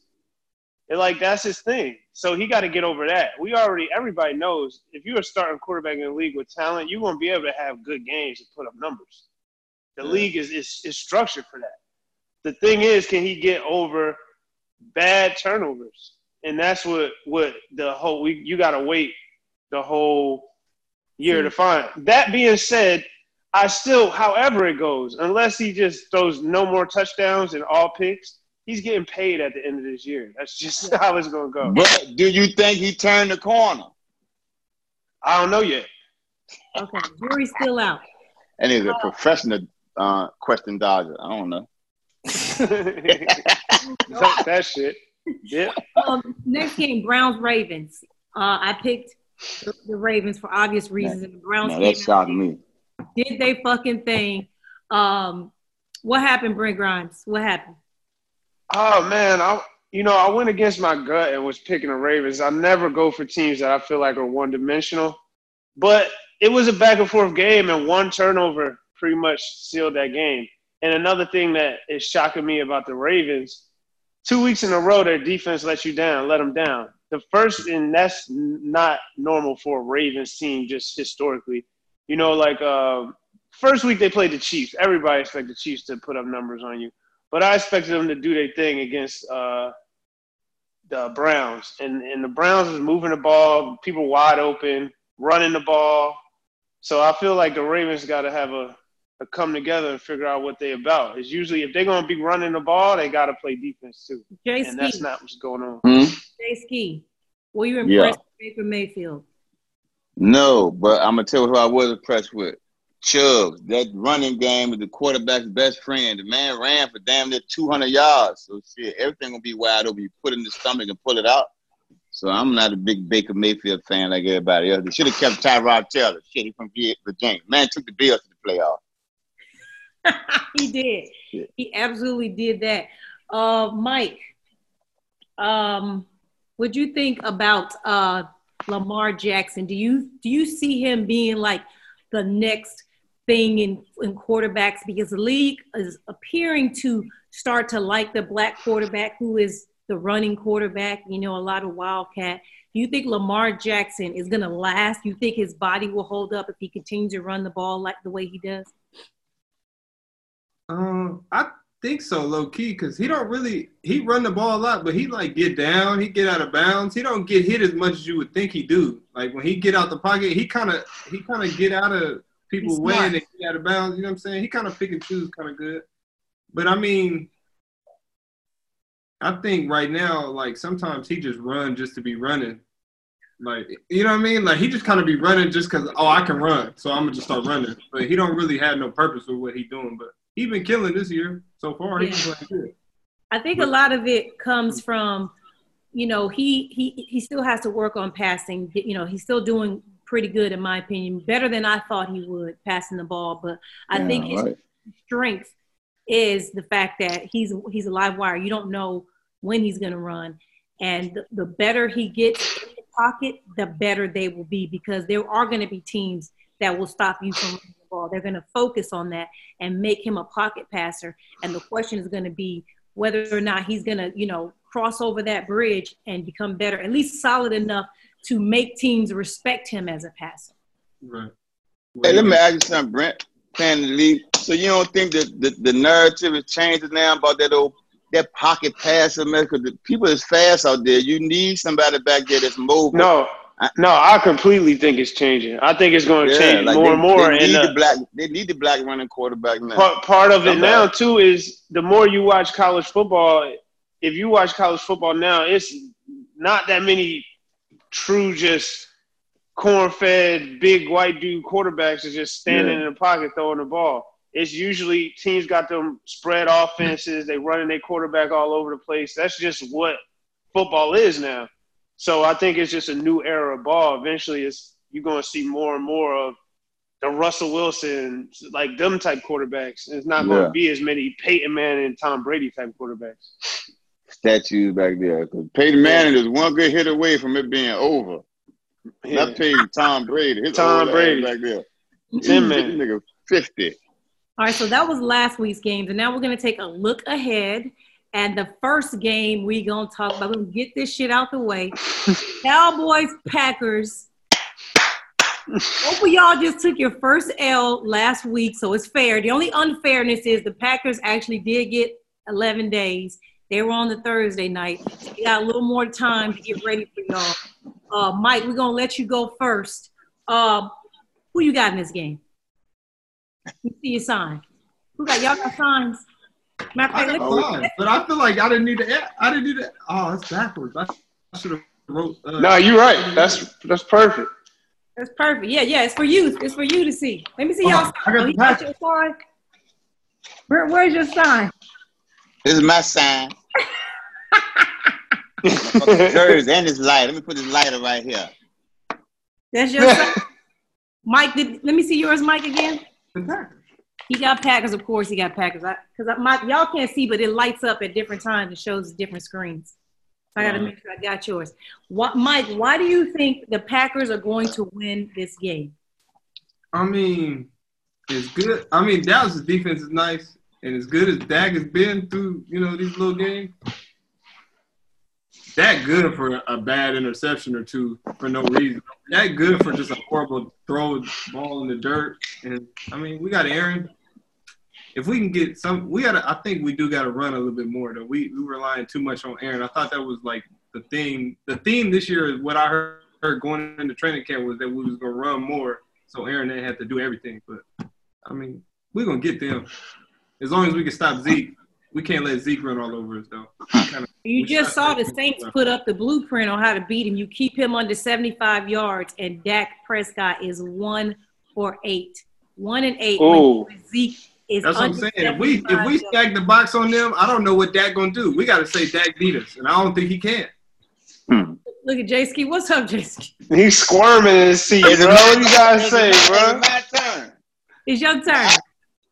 And like that's his thing. So he got to get over that. We already everybody knows if you're a starting quarterback in the league with talent, you're gonna be able to have good games and put up numbers. The yeah. league is, is is structured for that. The thing is, can he get over bad turnovers? And that's what what the whole we you got to wait the whole. year to find. That being said, I still, however it goes, unless he just throws no more touchdowns and all picks, he's getting paid at the end of this year. That's just how it's going to go. But do you think he turned the corner? I don't know yet. Okay, jury's still out. And he's a uh, professional uh, question dodger. I don't know. That, that shit. Yeah. Um, next game, Browns Ravens. Uh, I picked the Ravens for obvious reasons. No, and the Browns no, that shocked me. did they fucking thing. Um, what happened, Brent Grimes? What happened? Oh, man, I you know, I went against my gut and was picking the Ravens. I never go for teams that I feel like are one-dimensional. But it was a back-and-forth game, and one turnover pretty much sealed that game. And another thing that is shocking me about the Ravens, two weeks in a row, their defense let you down, let them down. The first, and that's not normal for a Ravens team just historically. You know, like um, first week they played the Chiefs. Everybody expected the Chiefs to put up numbers on you. But I expected them to do their thing against uh, the Browns. And, and the Browns was moving the ball, people wide open, running the ball. So I feel like the Ravens got to have a, a come together and figure out what they're about. It's usually if they're going to be running the ball, they got to play defense too. JaySki. And that's not what's going on. Mm-hmm. JaySki, were you impressed yeah. with Baker Mayfield? No, but I'm going to tell you who I was impressed with. Chubbs, that running game is the quarterback's best friend. The man ran for damn near two hundred yards. So, shit, everything going to be wide open. You put it in the stomach and pull it out. So, I'm not a big Baker Mayfield fan like everybody else. They should have kept Tyrod Taylor. Shit, he from Virginia. Man took the Bills to the playoffs. He did. Shit. He absolutely did that. Uh, Mike, um, what'd you think about uh, Lamar Jackson? Do you do you see him being like the next thing in, in quarterbacks, because the league is appearing to start to like the black quarterback who is the running quarterback, you know, a lot of wildcat. Do you think Lamar Jackson is going to last? Do you think his body will hold up if he continues to run the ball like the way he does? Um, I think so, low-key, because he don't really – he run the ball a lot, but he, like, get down. He get out of bounds. He don't get hit as much as you would think he do. Like, when he get out the pocket, he kind of he kind of get out of people's way and get out of bounds. You know what I'm saying? He kind of pick and choose kind of good. But, I mean, I think right now, like, sometimes he just run just to be running. Like, you know what I mean? Like, he just kind of be running just because, oh, I can run, so I'm going to just start running. But he don't really have no purpose with what he doing, but he's been killing this year so far. Yeah. He's been playing good. I think but, a lot of it comes from, you know, he he he still has to work on passing. You know, he's still doing pretty good, in my opinion, better than I thought he would passing the ball. But I yeah, think his right. strength is the fact that he's he's a live wire. You don't know when he's going to run. And the, the better he gets in the pocket, the better they will be, because there are going to be teams that will stop you from running the ball. They're going to focus on that and make him a pocket passer. And the question is going to be whether or not he's going to, you know, cross over that bridge and become better, at least solid enough to make teams respect him as a passer. Right. Hey, let me ask you something, Brent, playing the league. So you don't think that the, the narrative is changing now about that old that pocket passer? Because the people is fast out there. You need somebody back there that's mobile. No, I, no, I completely think it's changing. I think it's going to yeah, change like more they, and more. They need, and, uh, the black, they need the black running quarterback now. Part, part of somebody. It now, too, is the more you watch college football – if you watch college football now, it's not that many true just corn-fed, big white dude quarterbacks are just standing yeah. in the pocket throwing the ball. It's usually teams got them spread offenses. They running their quarterback all over the place. That's just what football is now. So I think it's just a new era of ball. Eventually it's, you're going to see more and more of the Russell Wilson, like them type quarterbacks. It's not yeah. going to be as many Peyton Manning and Tom Brady type quarterbacks. Statues back there. Because Peyton Manning is one good hit away from it being over. Yeah. Not Peyton, Tom Brady. His Tom Brady back there. Ten man, nigga, fifty. All right, so that was last week's games, and now we're gonna take a look ahead. And the first game we gonna talk about. We're gonna get this shit out the way. Cowboys, Packers. Hopefully y'all just took your first L last week, so it's fair. The only unfairness is the Packers actually did get eleven days. They were on the Thursday night. We got a little more time to get ready for y'all. Uh, Mike, we're going to let you go first. Uh, who you got in this game? You see your sign. Who got y'all got signs? My I got signs, but I feel like I didn't need to – I didn't need to – oh, it's backwards. I, I should have wrote uh, – No, you're right. That's that's perfect. That's perfect. Yeah, yeah, it's for you. It's for you to see. Let me see y'all oh, sign. Oh, you got your sign? Where, where's your sign? This is my sign. Jersey and this light. Let me put this lighter right here. That's your sign? Mike, did, let me see yours, Mike, again. The Packers. He got Packers, of course. He got Packers. Because y'all can't see, but it lights up at different times. It shows different screens. So I got to make sure I got yours. What, Mike, why do you think the Packers are going to win this game? I mean, it's good. I mean, Dallas' defense is nice. And as good as Dak has been through, you know, these little games, that good for a bad interception or two for no reason. That good for just a horrible throw ball in the dirt. And, I mean, we got Aaron. If we can get some – we got to – I think we do got to run a little bit more, though. We we were relying too much on Aaron. I thought that was, like, the theme. The theme this year is what I heard, heard going into training camp was that we was going to run more, so Aaron didn't have to do everything. But, I mean, we're going to get them. As long as we can stop Zeke. We can't let Zeke run all over us, though. Kind of, you just saw the Saints put up the blueprint on how to beat him. You keep him under seventy-five yards, and Dak Prescott is one for eight. One and eight. Oh. When Zeke is That's under what I'm saying. If we, if we stack the box on them, I don't know what Dak going to do. We got to say Dak beat us, and I don't think he can. Hmm. Look at JaySki. What's up, JaySki? He's squirming in his seat, bro. What you got to say, bro? It's my turn. It's your turn.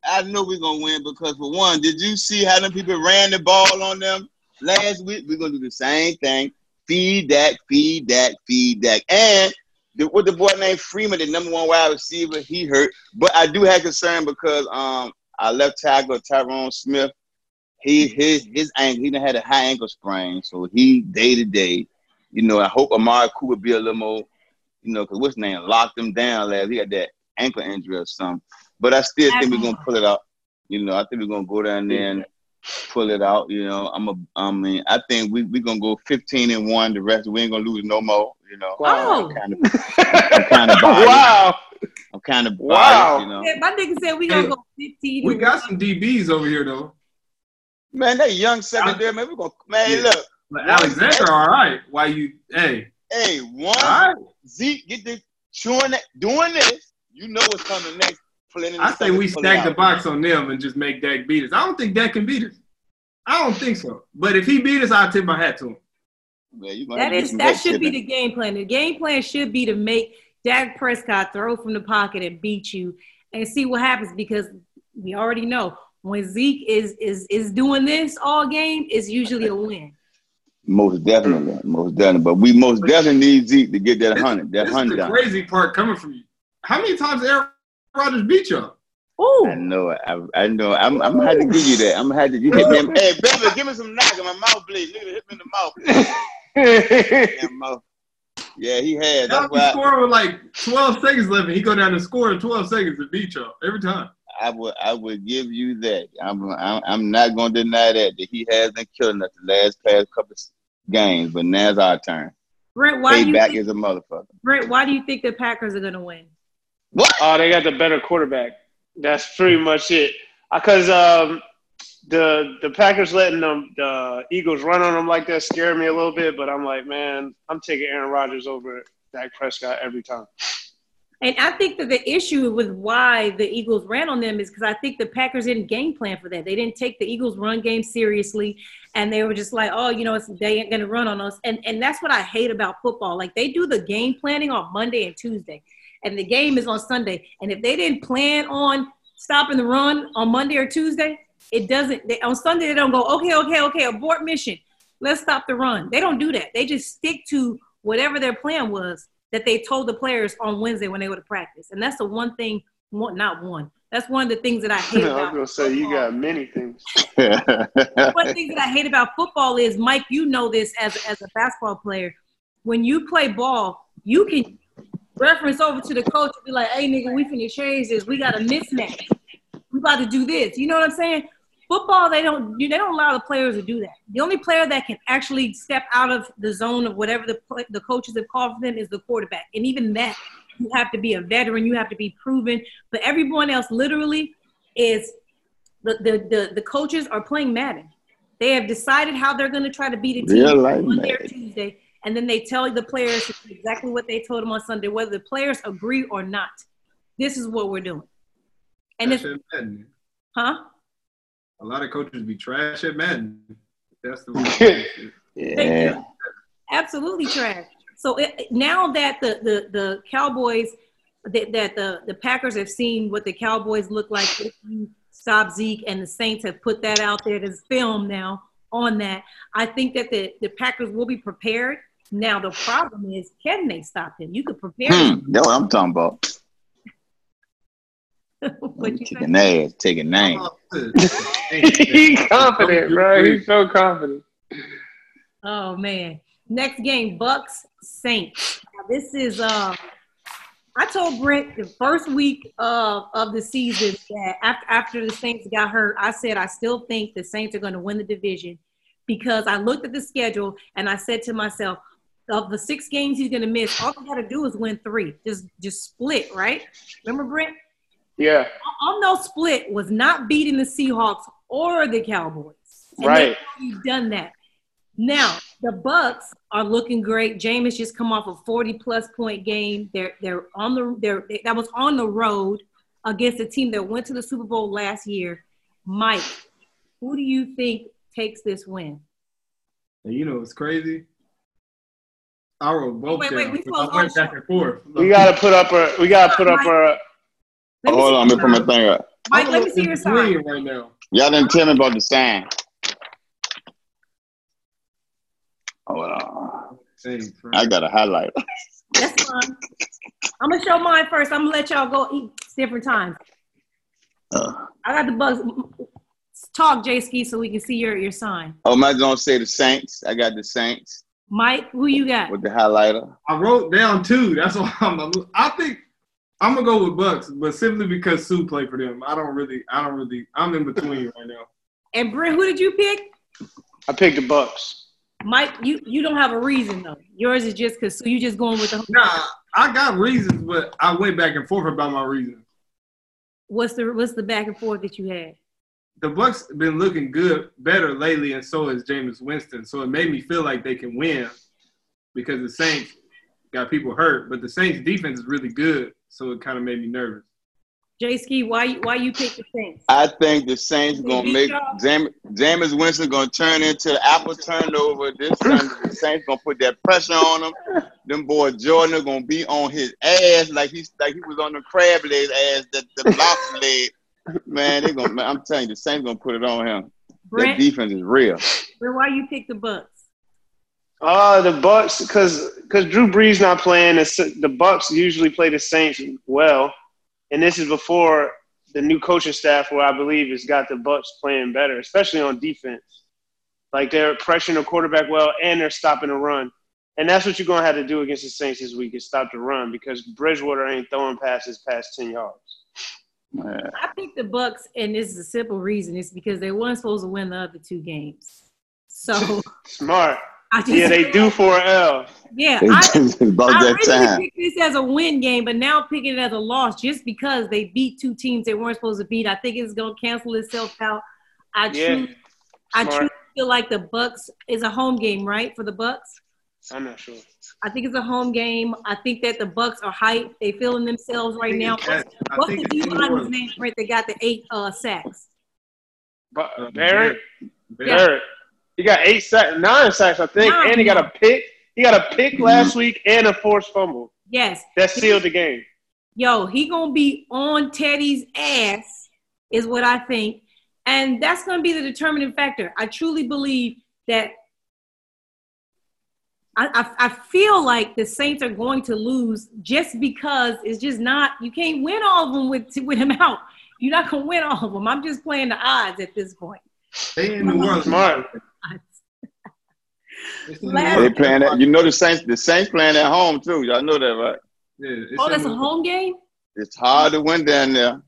I know we're going to win because, for one, did you see how them people ran the ball on them last week? We're going to do the same thing. Feed that, feed that, feed that. And the, with the boy named Freeman, the number one wide receiver, he hurt. But I do have concern because um, our left tackle, Tyrone Smith, he his his ankle, he done had a high ankle sprain. So he, day-to-day, you know, I hope Amari Cooper be a little more, you know, because what's his name? Locked him down last. He got that ankle injury or something. But I still think we're gonna pull it out. You know, I think we're gonna go down there and pull it out. You know, I'm a. I mean, I think we we gonna go fifteen and one. The rest we ain't gonna lose no more. You know. Wow. Oh. I'm kind of. I'm kind of biased. Wow. I'm kind of biased. Wow. You know. Yeah, my nigga said we gonna go fifteen. We got some D Bs over here though. Man, that young secondary man. We gonna man yeah. look. But Alexander, all right. Why you? Hey. Hey, one right. Zeke get this chewing that doing this. You know what's coming next. I say we stack the box on them and just make Dak beat us. I don't think Dak can beat us. I don't think so. But if he beat us, I'll tip my hat to him. Yeah, that is that should tipping. be the game plan. The game plan should be to make Dak Prescott throw from the pocket and beat you and see what happens because we already know when Zeke is is is doing this all game, it's usually a win. Most definitely. Most definitely. But we most definitely need Zeke to get that one hundred. That one hundred. That's the crazy part coming from you. How many times Aaron Rodgers beat y'all. Ooh. I know. I, I know. I'm, I'm gonna have to give you that. I'm gonna have to. You hit me. Hey, baby, give me some knock in my mouth, please. Look at hit me in the mouth. Yeah, he had. That's why. Score with like twelve seconds left, and he go down and score in twelve seconds to beat y'all every time. I would. I would give you that. I'm. I'm, I'm not gonna deny that that he has been killing us the last past couple games, but now's our turn. Brent, why Payback do you think, is a motherfucker. Brent, why do you think the Packers are gonna win? What? Oh, they got the better quarterback. That's pretty much it. Because um, the the Packers letting them, the Eagles run on them like that scared me a little bit. But I'm like, man, I'm taking Aaron Rodgers over Dak Prescott every time. And I think that the issue with why the Eagles ran on them is because I think the Packers didn't game plan for that. They didn't take the Eagles' run game seriously. And they were just like, oh, you know, it's, they ain't going to run on us. And, and that's what I hate about football. Like, they do the game planning on Monday and Tuesday. And the game is on Sunday. And if they didn't plan on stopping the run on Monday or Tuesday, it doesn't – on Sunday they don't go, okay, okay, okay, abort mission. Let's stop the run. They don't do that. They just stick to whatever their plan was that they told the players on Wednesday when they were to practice. And that's the one thing – not one. That's one of the things that I hate about I was going to say football. You got many things. One thing that I hate about football is, Mike, you know this as, as a basketball player. When you play ball, you can – reference over to the coach and be like, hey, nigga, we finna change this. We got a mismatch. We about to do this. You know what I'm saying? Football, they don't they don't allow the players to do that. The only player that can actually step out of the zone of whatever the the coaches have called for them is the quarterback. And even that, you have to be a veteran. You have to be proven. But everyone else literally is the the the, the coaches are playing Madden. They have decided how they're going to try to beat a team on their Tuesday. And then they tell the players exactly what they told them on Sunday, whether the players agree or not. This is what we're doing. And trash it's, at Madden. Huh? A lot of coaches be trash at Madden. That's the reason. Yeah. Absolutely trash. So it, now that the, the, the Cowboys that, that the, the Packers have seen what the Cowboys look like if you stop Zeke, and the Saints have put that out there. There's film now on that. I think that the, the Packers will be prepared. Now, the problem is, can they stop him? You could prepare hmm, him. That's what I'm talking about. Taking names, taking names. He's confident, bro. He's so confident. Oh, man. Next game, Bucs Saints. This is uh, – I told Brent the first week of, of the season that after, after the Saints got hurt, I said I still think the Saints are going to win the division because I looked at the schedule and I said to myself, of the six games he's going to miss, all you got to do is win three. Just, just split, right? Remember, Brent? Yeah. On no split was not beating the Seahawks or the Cowboys. And right. You've done that. Now, the Bucs are looking great. Jameis just come off a forty-plus point game. They're they're on the they're they, that was on the road against a team that went to the Super Bowl last year. Mike, who do you think takes this win? You know, it's crazy. I wrote both. Wait, wait, we close. I went back and forth. We gotta put up a. We gotta put up a. Oh, hold on, let me put my thing up. Mike, let me see your sign right now. Y'all didn't tell me about the sign. Hold on. I got a highlight. That's fine. I'm gonna show mine first. I'm gonna let y'all go eat different times. Uh, I got the Bugs. Talk, JaySki, so we can see your, your sign. Oh, am I gonna say the Saints? I got the Saints. Mike, who you got? With the highlighter. I wrote down two. That's why I'm. I think. I'm gonna go with Bucks, but simply because Sue played for them. I don't really, I don't really, I'm in between right now. And Brent, who did you pick? I picked the Bucks. Mike, you, you don't have a reason though. Yours is just because Sue. You just going with the. Nah, I got reasons, but I went back and forth about my reasons. What's the what's the back and forth that you had? The Bucks have been looking good, better lately, and so has Jameis Winston. So it made me feel like they can win because the Saints got people hurt, but the Saints defense is really good. So it kind of made me nervous. JaySki, why why you pick the Saints? I think the Saints gonna make Jam, Jameis Winston gonna turn into the apple turnover this Sunday. The Saints gonna put that pressure on him. Them boy Jordan are gonna be on his ass like he's like he was on the crab leg ass that the lobster leg. Man, they gonna. I'm telling you, the Saints gonna put it on him. Brent, that defense is real. Brent, why you pick the Bucs? Uh, the Bucs, because because Drew Brees not playing, the, the Bucs usually play the Saints well, and this is before the new coaching staff, where I believe has got the Bucs playing better, especially on defense. Like they're pressuring the quarterback well, and they're stopping the run, and that's what you're gonna have to do against the Saints this week is stop the run because Bridgewater ain't throwing passes past ten yards. Man. I picked the Bucs, and this is a simple reason: it's because they weren't supposed to win the other two games. So smart. Yeah, they do for an L. Yeah, I, about I that really time. Picked this as a win game, but now picking it as a loss just because they beat two teams they weren't supposed to beat. I think it's going to cancel itself out. I yeah. truly, I truly feel like the Bucs is a home game, right, for the Bucs? I'm not sure. I think it's a home game. I think that the Bucs are hyped. They feeling themselves right now. What's, what's the D-line's name, right? They got the eight uh, sacks. But, uh, Barrett? Barrett. Barrett. He got eight sacks, nine sacks, I think, nine. And he got a pick. He got a pick last week and a forced fumble. Yes. That sealed the game. Yo, he going to be on Teddy's ass is what I think, and that's going to be the determining factor. I truly believe that I, I, I feel like the Saints are going to lose just because it's just not – you can't win all of them with, with him out. You're not going to win all of them. I'm just playing the odds at this point. They in the world smart. They playing that. You know the Saints. The Saints playing at home too. Y'all know that, right? Yeah, it's oh, that's a home game. It's hard to win down there.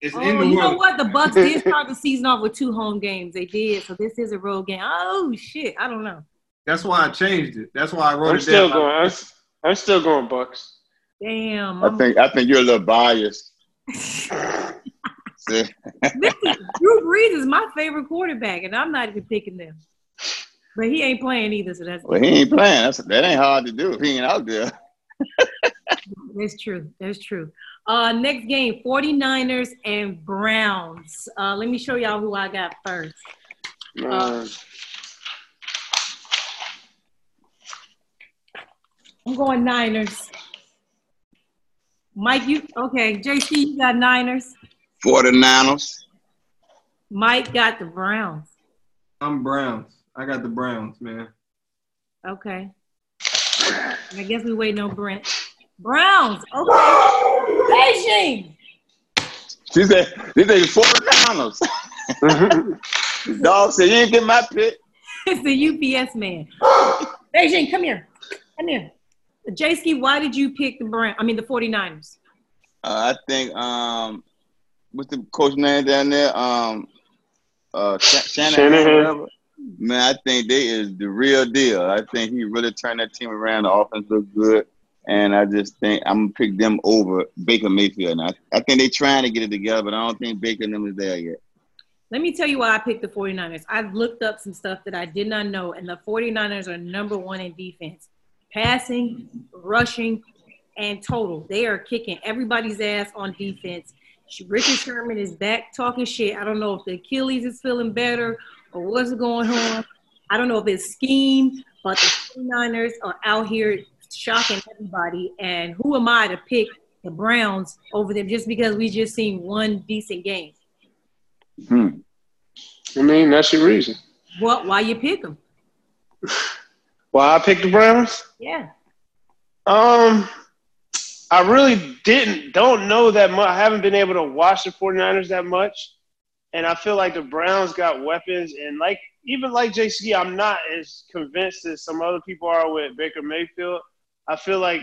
It's oh, in the you world. Know what? The Bucs did start the season off with two home games. They did. So this is a road game. Oh shit! I don't know. That's why I changed it. That's why I wrote I'm it still down. Going. I'm, I'm still going Bucs. Damn. I I'm... think I think you're a little biased. This is, Drew Brees is my favorite quarterback, and I'm not even picking them. But he ain't playing either, so that's well. He ain't playing. That's that ain't hard to do if he ain't out there. That's true. That's true. Uh, next game: forty-niners and Browns. Uh, let me show y'all who I got first. Uh, I'm going Niners. Mike, you okay? JaySki, you got Niners. forty-niners. Mike got the Browns. I'm Browns. I got the Browns, man. Okay. I guess we waiting on Brent. Browns. Okay. She said, "This is forty-niners." Dog said, "You ain't get my pick." It's the U P S man. Beijing, come here. Come here. JaySki, why did you pick the Browns? I mean, the forty-niners? Uh, I think, um, what's the coach name down there? Um, uh, Shanahan. Shanahan. Man, I think they is the real deal. I think he really turned that team around. The offense looked good. And I just think I'm going to pick them over Baker Mayfield. And I, I think they're trying to get it together, but I don't think Baker and them is there yet. Let me tell you why I picked the forty-niners. I've looked up some stuff that I did not know, and the forty-niners are number one in defense. Passing, rushing, and total. They are kicking everybody's ass on defense. Richard Sherman is back talking shit. I don't know if the Achilles is feeling better or what's going on. I don't know if it's scheme, but the forty-niners are out here shocking everybody. And who am I to pick the Browns over them just because we just seen one decent game? Hmm. I mean, that's your reason. What? Why you pick them? Why I picked the Browns? Yeah. Um, I really didn't, don't know that much. I haven't been able to watch the forty-niners that much. And I feel like the Browns got weapons. And like, even like JaySki, I'm not as convinced as some other people are with Baker Mayfield. I feel like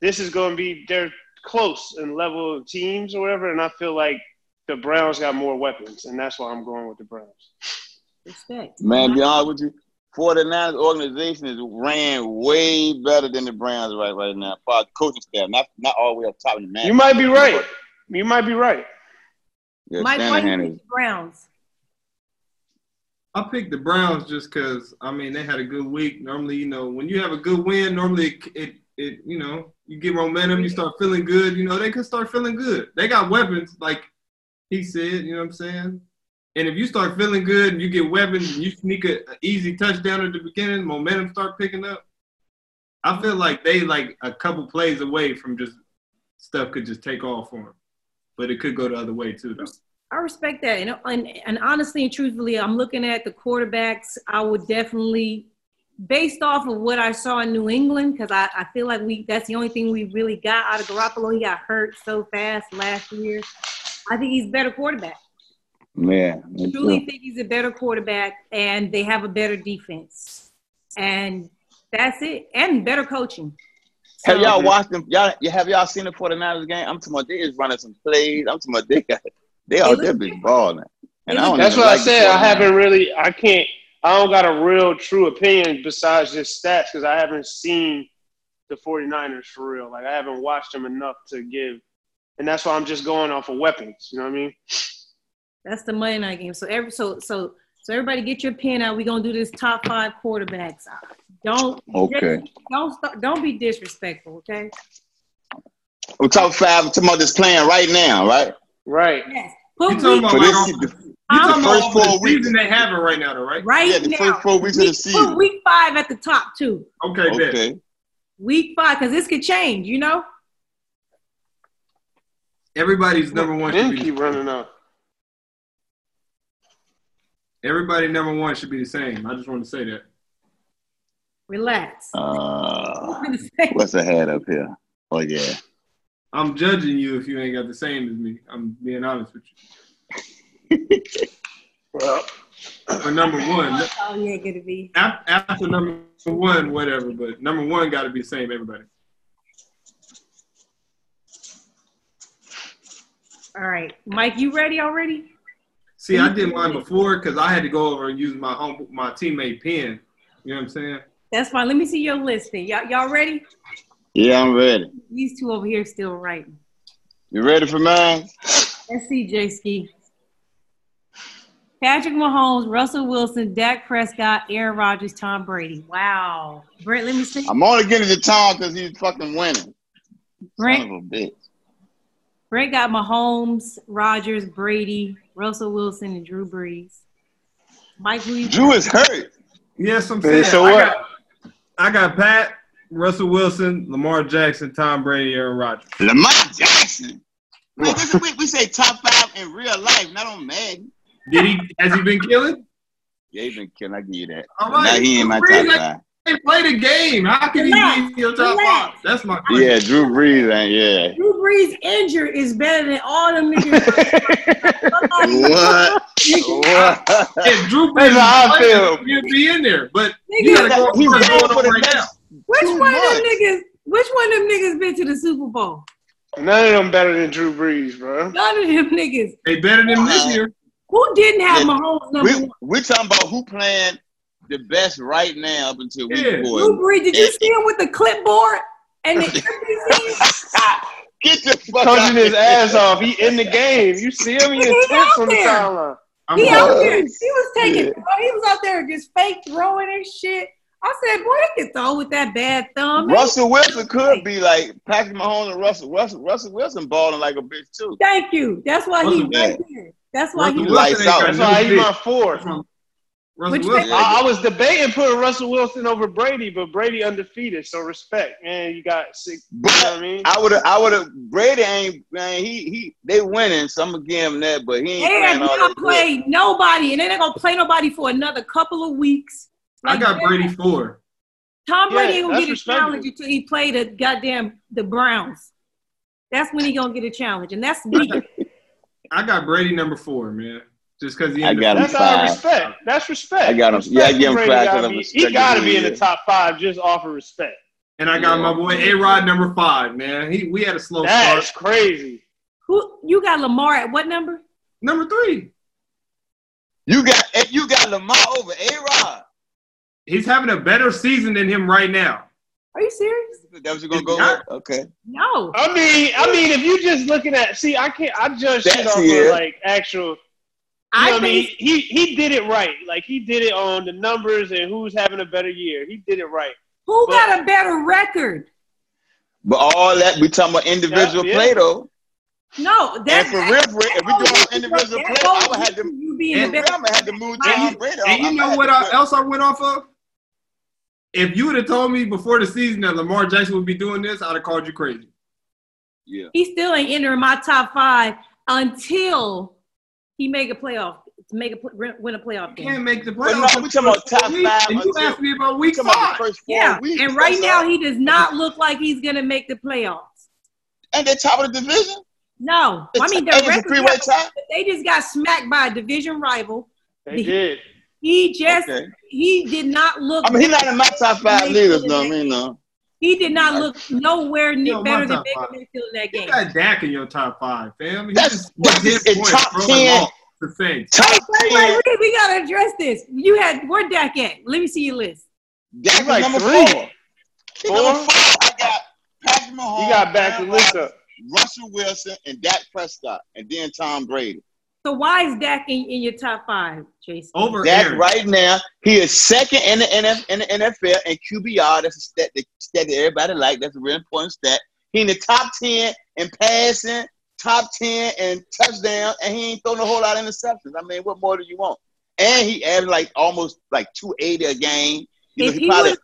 this is going to be, they're close in level of teams or whatever. And I feel like the Browns got more weapons. And that's why I'm going with the Browns. Respect. Man, be honest with you. forty-niners organization is ran way better than the Browns right right now. For the coaching staff, not not all the way up top in the man. You might be right. You might be right. Yeah, Mike, why you pick the Browns? I picked the Browns just because, I mean, they had a good week. Normally, you know, when you have a good win, normally it, it, it you know, you get momentum, you start feeling good. You know, they could start feeling good. They got weapons, like he said, you know what I'm saying? And if you start feeling good and you get weapons and you sneak an easy touchdown at the beginning, momentum start picking up. I feel like they like a couple plays away from just stuff could just take off for them. But it could go the other way too, though. I respect that. And, and, and honestly and truthfully, I'm looking at the quarterbacks. I would definitely, based off of what I saw in New England, because I, I feel like we that's the only thing we really got out of Garoppolo. He got hurt so fast last year. I think he's a better quarterback. Yeah, I truly think he's a better quarterback, and they have a better defense, and that's it, and better coaching. So, have y'all watched them? Y'all have y'all seen the forty-niners game? I'm talking about they is running some plays. I'm talking about they got they are they're big balling. And I don't that's what like I said. I haven't really. I can't. I don't got a real true opinion besides just stats because I haven't seen the forty-niners for real. Like I haven't watched them enough to give, and that's why I'm just going off of weapons. You know what I mean? That's the Monday night game. So every so so so everybody get your pen out. We're gonna do this top five quarterbacks. Don't okay. Don't start, don't be disrespectful. Okay. We're top five. Talking about this playing right now, right? Right. Yes. You're talking about, this, like, the, you're talking about the first four weeks they have it right now, though, right? Right. Yeah, the now. first four weeks week, of the season. Put week five at the top too. Okay. Okay. Bet. Week five, because this could change. You know. Everybody's number one. Should keep running up. Everybody number one should be the same. I just want to say that. Relax. Uh, what's ahead up here? Oh, yeah. I'm judging you if you ain't got the same as me. I'm being honest with you. Well, for number one. Oh, yeah, good to be. After number one, whatever. But number one got to be the same, everybody. All right. Mike, you ready already? See, I did mine before because I had to go over and use my home, my teammate pen. You know what I'm saying? That's fine. Let me see your list then. Y'all, y'all ready? Yeah, I'm ready. These two over here still writing. You ready for mine? Let's see, JaySki. Patrick Mahomes, Russell Wilson, Dak Prescott, Aaron Rodgers, Tom Brady. Wow. Brent, let me see. I'm only getting to Tom because he's fucking winning. Brent. Son of a bitch. Brent got Mahomes, Rodgers, Brady, Russell Wilson, and Drew Brees. Mike, who you Drew got? Is hurt. Yes, I'm saying. So I, what? Got, I got Pat, Russell Wilson, Lamar Jackson, Tom Brady, Aaron Rodgers. Lamar Jackson? Man, this is, we, we say top five in real life, not on Madden. Did he? Has he been killing? Yeah, he's been killing. I give you that. All right. Now he ain't my top five. They play the game. How can relax, he be your top relax. Five? That's my question. Yeah, Drew Brees ain't, yeah. Drew Brees injured is better than all them niggas. What? What? If Drew Brees is playing, you'd be in there. But niggas, you gotta go, he's going for the next. Which one much. Of them niggas, which one of them niggas been to the Super Bowl? None of them better than Drew Brees, bro. None of them niggas. They better than this year. Who didn't have Mahomes number we, one? We're talking about who playing the best right now up until week yeah. four. Drew Brees, did you see him with the clipboard and the Get the fuck out his ass off. He in the game. You see him? He in tips on the sideline. He out there. He was taking yeah. – he was out there just fake throwing and shit. I said, boy, they can throw with that bad thumb. Russell Wilson could be like Patrick Mahomes and Russell. Russell Russell Wilson balling like a bitch too. Thank you. That's why Russell he right here. That's why Russell he lights out. That's why he's my fourth. I, I was debating putting Russell Wilson over Brady, but Brady undefeated, so respect, man. You got six. But you know what I mean, I would have, I would have. Brady ain't, man. He, he, they winning, so I'm gonna give him that. But he ain't they playing all that play good. Nobody, and they're not gonna play nobody for another couple of weeks. Like I got Brady, Brady four. Tom Brady yeah, ain't gonna get a challenge until he played the goddamn the Browns. That's when he gonna get a challenge, and that's me. I got Brady number four, man. Just because he I got him that's five. That's respect. That's respect. I got him. Respect. Yeah, I give him Brady five. Gotta be, he got to be in the top five just off of respect. And I got yeah. my boy A-Rod number five, man. He we had a slow that start. That's crazy. Who you got Lamar at what number? Number three. You got you got Lamar over A-Rod. He's having a better season than him right now. Are you serious? That was going to go not, with? Okay. No. I mean, I mean, if you just looking at, see, I can't. I judge shit off of like actual. You know I what mean, he he did it right. Like he did it on the numbers and who's having a better year. He did it right. Who but, got a better record? But all that we talking about individual yeah, play yeah. though. No, that's for real. If we do individual play, I would have to. I'm gonna have to move Tom Brady. And you know what else I went off of? If you would have told me before the season that Lamar Jackson would be doing this, I'd have called you crazy. Yeah. He still ain't entering my top five until. He make a playoff, make a win a playoff game. He can't make the playoff. No, we talking about top five. And you asked me about week five. Yeah, weeks. And right That's now all. He does not look like he's gonna make the playoffs. And they're top of the division. No, it's, I mean they're three-way tie. They just got smacked by a division rival. They he, did. He just okay. he did not look. I mean, he's not in my top five leaders, though. I mean, no. He did not look nowhere near better than Baker Mayfield in that game. You got Dak in your top five, fam. That's in top ten. Wait, wait, wait. We gotta address this. You had where Dak at? Let me see your list. Dak like number four. Four. Number four. I got Patrick Mahomes. You got back the list up. Russell Wilson and Dak Prescott, and then Tom Brady. So why is Dak in, in your top five, JaySki? Over Dak Aaron. Right now, he is second in the N F L, in the N F L and Q B R. That's a stat that, stat that everybody like. That's a real important stat. He in the top ten in passing, top ten in touchdowns, and he ain't throwing a whole lot of interceptions. I mean, what more do you want? And he averaged like almost like two eighty a game. You know, he, he probably was,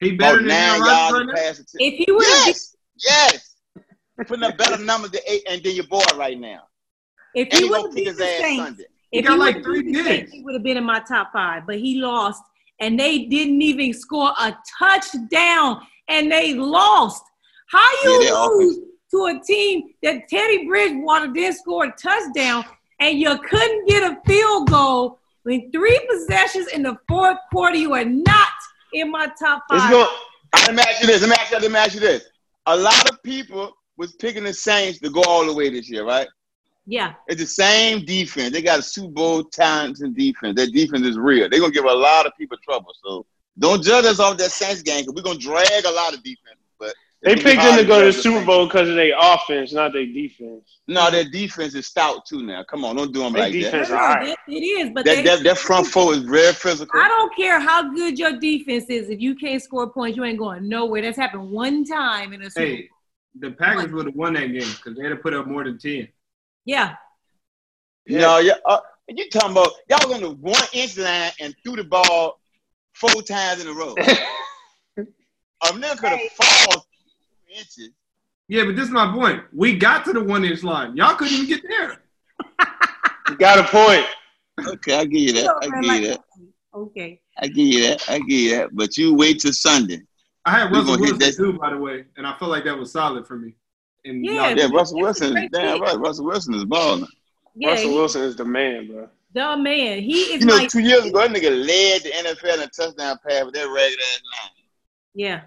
he better than nine yards passing. If he was, yes, yes, putting up better numbers than eight, and then your boy right now. If he would have beat the Saints, if he like three games, he would have been in my top five. But he lost, and they didn't even score a touchdown, and they lost. How you yeah, lose to a team that Teddy Bridgewater did score a touchdown, and you couldn't get a field goal when three possessions in the fourth quarter? You are not in my top five. Going, I'm gonna ask you this. I'm gonna ask you this. A lot of people was picking the Saints to go all the way this year, right? Yeah. It's the same defense. They got a Super Bowl talent in defense. Their defense is real. They're going to give a lot of people trouble. So don't judge us off that Saints game because we're going to drag a lot of defense. But they picked them to go to the Super Bowl because of their offense, not their defense. No, their defense is stout too now. Come on, don't do them like that. Their defense is all right. It is, but that, they, that, that front four is very physical. I don't care how good your defense is. If you can't score points, you ain't going nowhere. That's happened one time in a Super Bowl. Hey, the Packers would have won that game because they had to put up more than ten. Yeah. You know, yeah. Uh, you talking about y'all on the one inch line and threw the ball four times in a row. A nigga could have fallen two inches. Yeah, but this is my point. We got to the one-inch line. Y'all couldn't even get there. You got a point. Okay, I give you that. I give you that. Okay. I give you that. I give you that. But you wait till Sunday. I had Russell Wilson too, by the way, and I felt like that was solid for me. And yeah, yeah, Russell Wilson. Damn right, Russell Wilson is balling. Yeah, Russell he, Wilson is the man, bro. The man. He is. You know, like, two years ago, that nigga led the N F L in a touchdown pass with that ragged ass line. Yeah,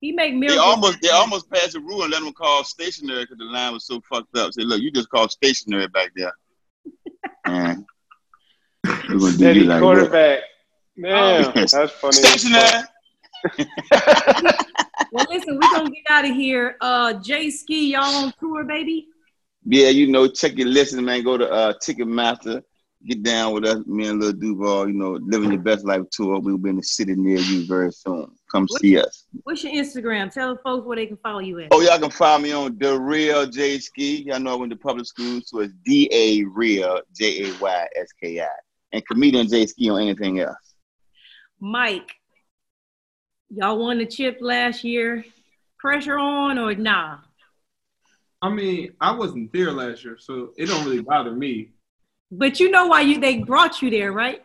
he make miracles. They almost they almost passed a rule and let them call stationary because the line was so fucked up. Say, look, you just called stationary back there. Man, we're gonna do you like quarterback. Man, that's funny. Stationary. Well, listen, we're going to get out of here. Uh, JaySki, y'all on tour, baby? Yeah, you know, check your listen, man. Go to uh, Ticketmaster. Get down with us, me and Lil Duval. You know, living your best life tour. We'll be in the city near you very soon. Come what's, see us. What's your Instagram? Tell the folks where they can follow you at. Oh, y'all can follow me on The Real JaySki. Y'all know I went to public school, so it's D A Real, J A Y S K I. And Comedian JaySki on anything else. Mike. Y'all won the chip last year. Pressure on or nah? I mean, I wasn't there last year, so it don't really bother me. But you know why you they brought you there, right?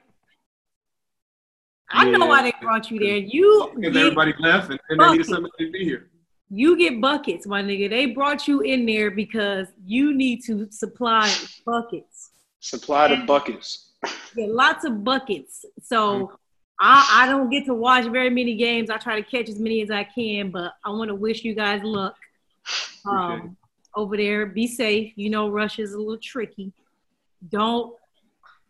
I yeah. know why they brought you there. You get, everybody left and, and they needed somebody to be here. You get buckets, my nigga. They brought you in there because you need to supply buckets. Supply the buckets. Yeah, lots of buckets. So. Mm-hmm. I, I don't get to watch very many games. I try to catch as many as I can, but I want to wish you guys luck um, okay. over there. Be safe. You know, Russia's a little tricky. Don't.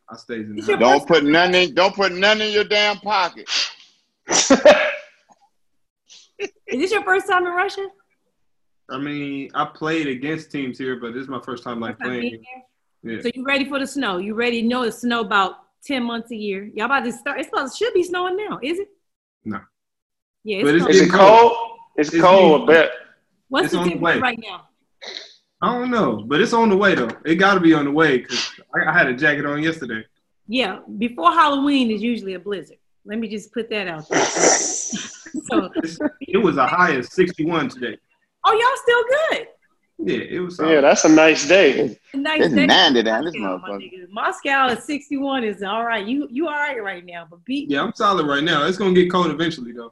I stays in the don't put none in. Don't put none in your damn pocket. Is this your first time in Russia? I mean, I played against teams here, but this is my first time like playing. Yeah. So you ready for the snow? You ready? You know the snow about. Ten months a year. Y'all about to start. It's supposed should be snowing now, is it? No. Yeah, it's but is it cold? It's, it's cold, new. I bet. What's it's the temperature right now? I don't know, but it's on the way though. It got to be on the way because I, I had a jacket on yesterday. Yeah, before Halloween is usually a blizzard. Let me just put that out there. So it was a high of sixty-one today. Oh, y'all still good. Yeah, it was. Solid. Yeah, that's a nice day. A nice it's day. ninety down this motherfucker. Moscow at sixty-one is all right. You you all right right now, but beat. Yeah, I'm solid right now. It's gonna get cold eventually, though.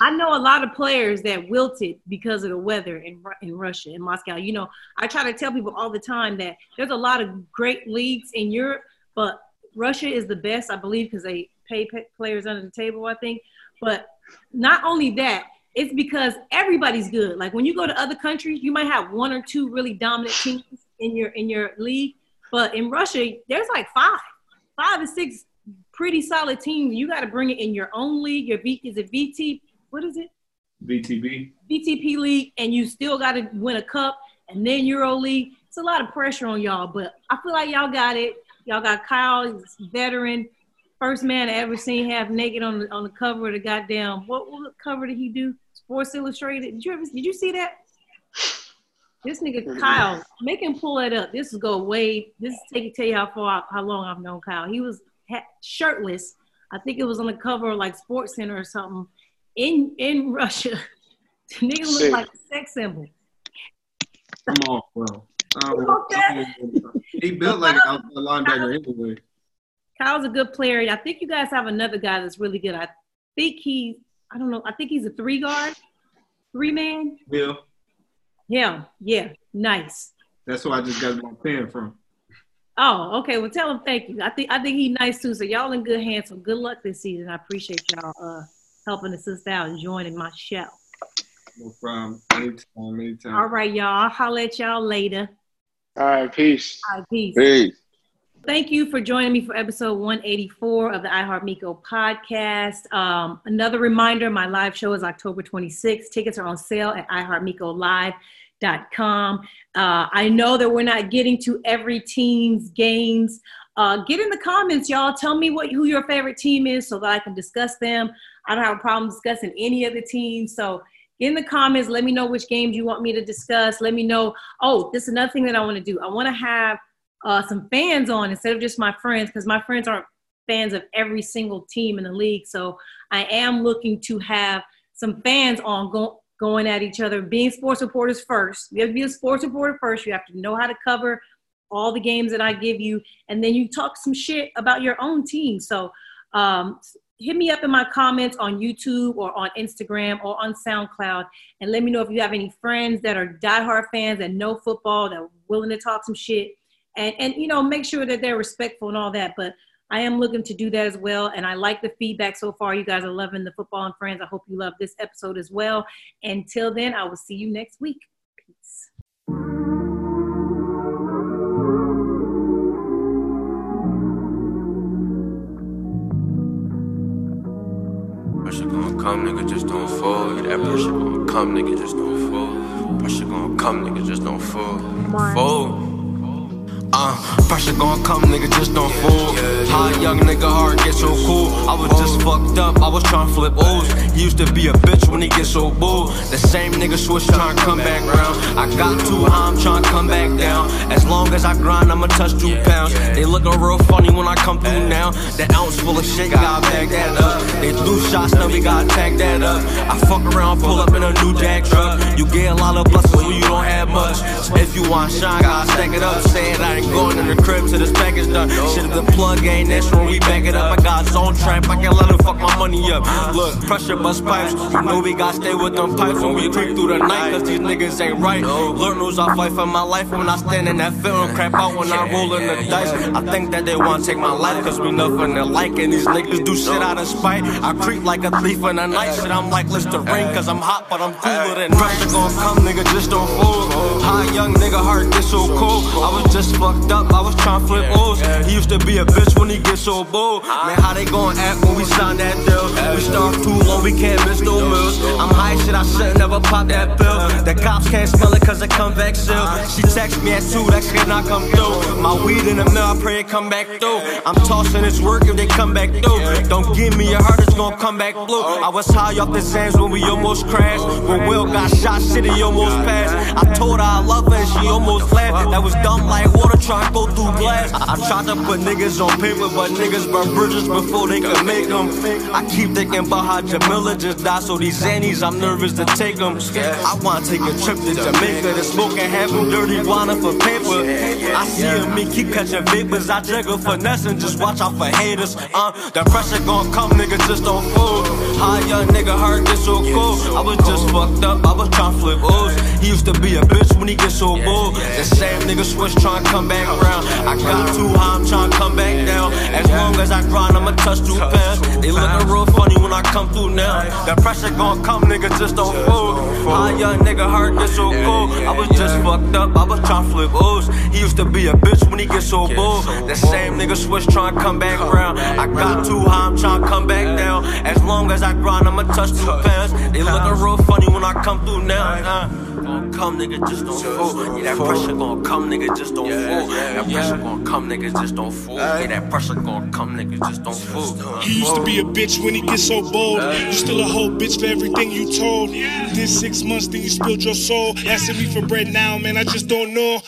I know a lot of players that wilted because of the weather in in Russia in Moscow. You know, I try to tell people all the time that there's a lot of great leagues in Europe, but Russia is the best, I believe, because they pay players under the table, I think. But not only that. It's because everybody's good. Like when you go to other countries, you might have one or two really dominant teams in your in your league. But in Russia, there's like five, five or six pretty solid teams. You got to bring it in your own league. Your V is it V T? What is it? V T B. V T P league, and you still got to win a cup, and then Euroleague. It's a lot of pressure on y'all, but I feel like y'all got it. Y'all got Kyle, veteran. First man I ever seen half naked on the on the cover of the goddamn what, what cover did he do? Sports Illustrated. Did you ever did you see that? This nigga Kyle, make him pull that up. This is go way. This is take tell you how far how long I've known Kyle. He was ha- shirtless. I think it was on the cover of like Sports Center or something in in Russia. The nigga looked Shit. like a sex symbol. Come on, bro. Um, he built like a linebacker anyway. Kyle's a good player. I think you guys have another guy that's really good. I think he, I don't know, I think he's a three guard, three man. Yeah. Yeah, yeah, nice. That's who I just got my pen from. Oh, okay. Well, tell him thank you. I think I think he's nice too. So y'all in good hands. So good luck this season. I appreciate y'all uh, helping the sister out and joining my show. No problem. Anytime, anytime. All right, y'all. I'll holler at y'all later. All right, peace. All right, peace. Peace. Thank you for joining me for episode one eighty-four of the iHeartMiko podcast. Um, another reminder, my live show is October twenty-sixth. Tickets are on sale at i heart miko live dot com. Uh, I know that we're not getting to every team's games. Uh, get in the comments, y'all. Tell me what who your favorite team is so that I can discuss them. I don't have a problem discussing any of the teams. So in the comments, let me know which games you want me to discuss. Let me know. Oh, this is another thing that I want to do. I want to have Uh, some fans on instead of just my friends, because my friends aren't fans of every single team in the league. So I am looking to have some fans on go, going at each other, being sports reporters first. You have to be a sports reporter first. You have to know how to cover all the games that I give you. And then you talk some shit about your own team. So um, hit me up in my comments on YouTube or on Instagram or on SoundCloud. And let me know if you have any friends that are diehard fans that know football, that are willing to talk some shit. And, and, you know, make sure that they're respectful and all that. But I am looking to do that as well. And I like the feedback so far. You guys are loving the Football and Friends. I hope you love this episode as well. Until then, I will see you next week. Peace. Pressure gonna come, nigga, just don't fall. Yeah, that pressure gonna come, nigga, just don't fall. Pressure gonna come, nigga, just don't fall. Fall. Uh, pressure gon' come, nigga, just don't fool. Hot young nigga, hard get so cool. I was just fucked up, I was tryna flip O's. Used to be a bitch when he get so bull. The same nigga switch tryna come back round. I got too high, I'm tryna come back down. As long as I grind, I'ma touch two pounds. They lookin' real funny when I come through now. The ounce full of shit, gotta pack that up. They do shots, now we gotta pack that up. I fuck around, pull up in a new jack truck. You get a lot of blessings when you don't have much. If you want shine, gotta stack it up. Say it, I ain't going to the crib till this package done. Shit, if the plug ain't that's where we back it up. I got his own trap, I can't let him fuck my money up. Look, pressure bust pipes. You know we gotta stay with them pipes when we creep through the night, cause these niggas ain't right. Learn rules, I fight for my life when I stand in that film. Crap out when I roll in the dice. I think that they wanna take my life, cause we nothing to like. And these niggas do shit out of spite. I creep like a thief in the night. Shit, I'm like Listerine, cause I'm hot, but I'm cooler than pressure gon' come, nigga, just don't fold. High young nigga, heart get so cold. I was just fucked up, I was tryna flip O's. He used to be a bitch when he get so bold. Man, how they gon' act when we sign that deal? We start too long, we can't miss no meals. I'm high shit, I should've never popped that pill. The cops can't smell it cause it come back still. She text me at two, that shit not come through. My weed in the mail, I pray it come back through. I'm tossing this work if they come back through. Don't give me your heart, it's gon' come back blue. I was high off the sands when we almost crashed. When Will got shot, shit, he almost passed. I told her I love her and she almost laughed. That was dumb like water tryna go through glass. I, I tried to put niggas on paper, but niggas burn bridges before they can make them. I keep thinking about how Jamila just died, so these zannies, I'm nervous to take them. I wanna take a trip to Jamaica to smoke and have them dirty water for paper. I see him, me keep catching vapors. I juggle finesse and just watch out for haters. Uh, the pressure gon' come, nigga, just don't fold. High young nigga, heart get so cold. I was just fucked up, I was tryna flip O's. He used to be a bitch when he get so bold. The same nigga switch tryna come back round. I got too high, I'm tryna come back down. As long as I grind, I'ma touch two pounds. They lookin' real funny when I come through now. The pressure gon' come, nigga, just don't fold. High young nigga, heart get so cold. I was just fucked up, I was tryna flip O's. He used to be a bitch when he get so bold. The same nigga switch tryna come back round. I got too high, I'm tryna come back down. As long as I grind, I'ma touch two pounds. They lookin' real funny when I come through now. Uh. Gon' come, nigga, just don't fold. Yeah, that pressure gon' come, nigga, just don't fold. That pressure gon' come, nigga, just don't fold. Yeah, that pressure gon' come, nigga, just don't fold. He used to be a bitch when he gets so bold. You still a whole bitch for everything you told. Did six months, then you spilled your soul. Asking me for bread now, man, I just don't know.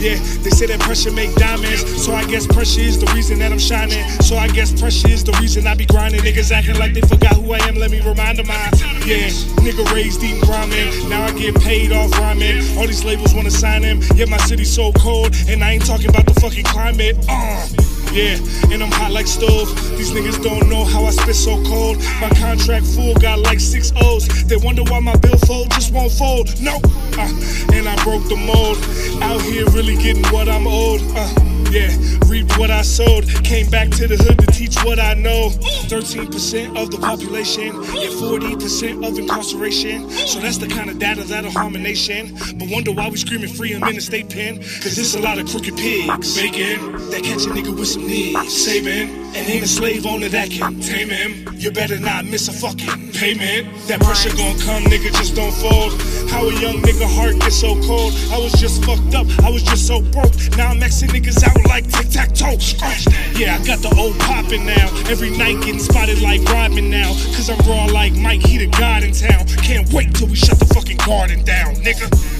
Yeah, they say that pressure make diamonds. So I guess pressure is the reason that I'm shining. So I guess pressure is the reason I be grinding. Niggas acting like they forgot who I am, let me remind them I. Yeah, nigga raised eating ramen. Now I get paid off rhyming. All these labels wanna sign him. Yeah, my city's so cold, and I ain't talking about the fucking climate. Uh, yeah, and I'm hot like stove. These niggas don't know how I spit so cold. My contract full, got like six O's. They wonder why my billfold just won't fold. No, uh, and I broke the mold. Out here really getting what I'm owed. Uh. Yeah, reaped what I sowed. Came back to the hood to teach what I know. thirteen percent of the population and forty percent of incarceration. So that's the kind of data that'll harm a nation. But wonder why we screaming freedom in the state pen. Cause there's a lot of crooked pigs. Bacon, that catch a nigga with some needs. Saving, and ain't a slave owner that can tame him. You better not miss a fucking payment. That pressure gon' come, nigga, just don't fold. How a young nigga heart gets so cold. I was just fucked up, I was just so broke. Now I'm Xing niggas out like tic-tac-toe. Yeah, I got the old poppin' now. Every night getting spotted like Rodman now. Cause I'm raw like Mike, he the god in town. Can't wait till we shut the fucking garden down, nigga.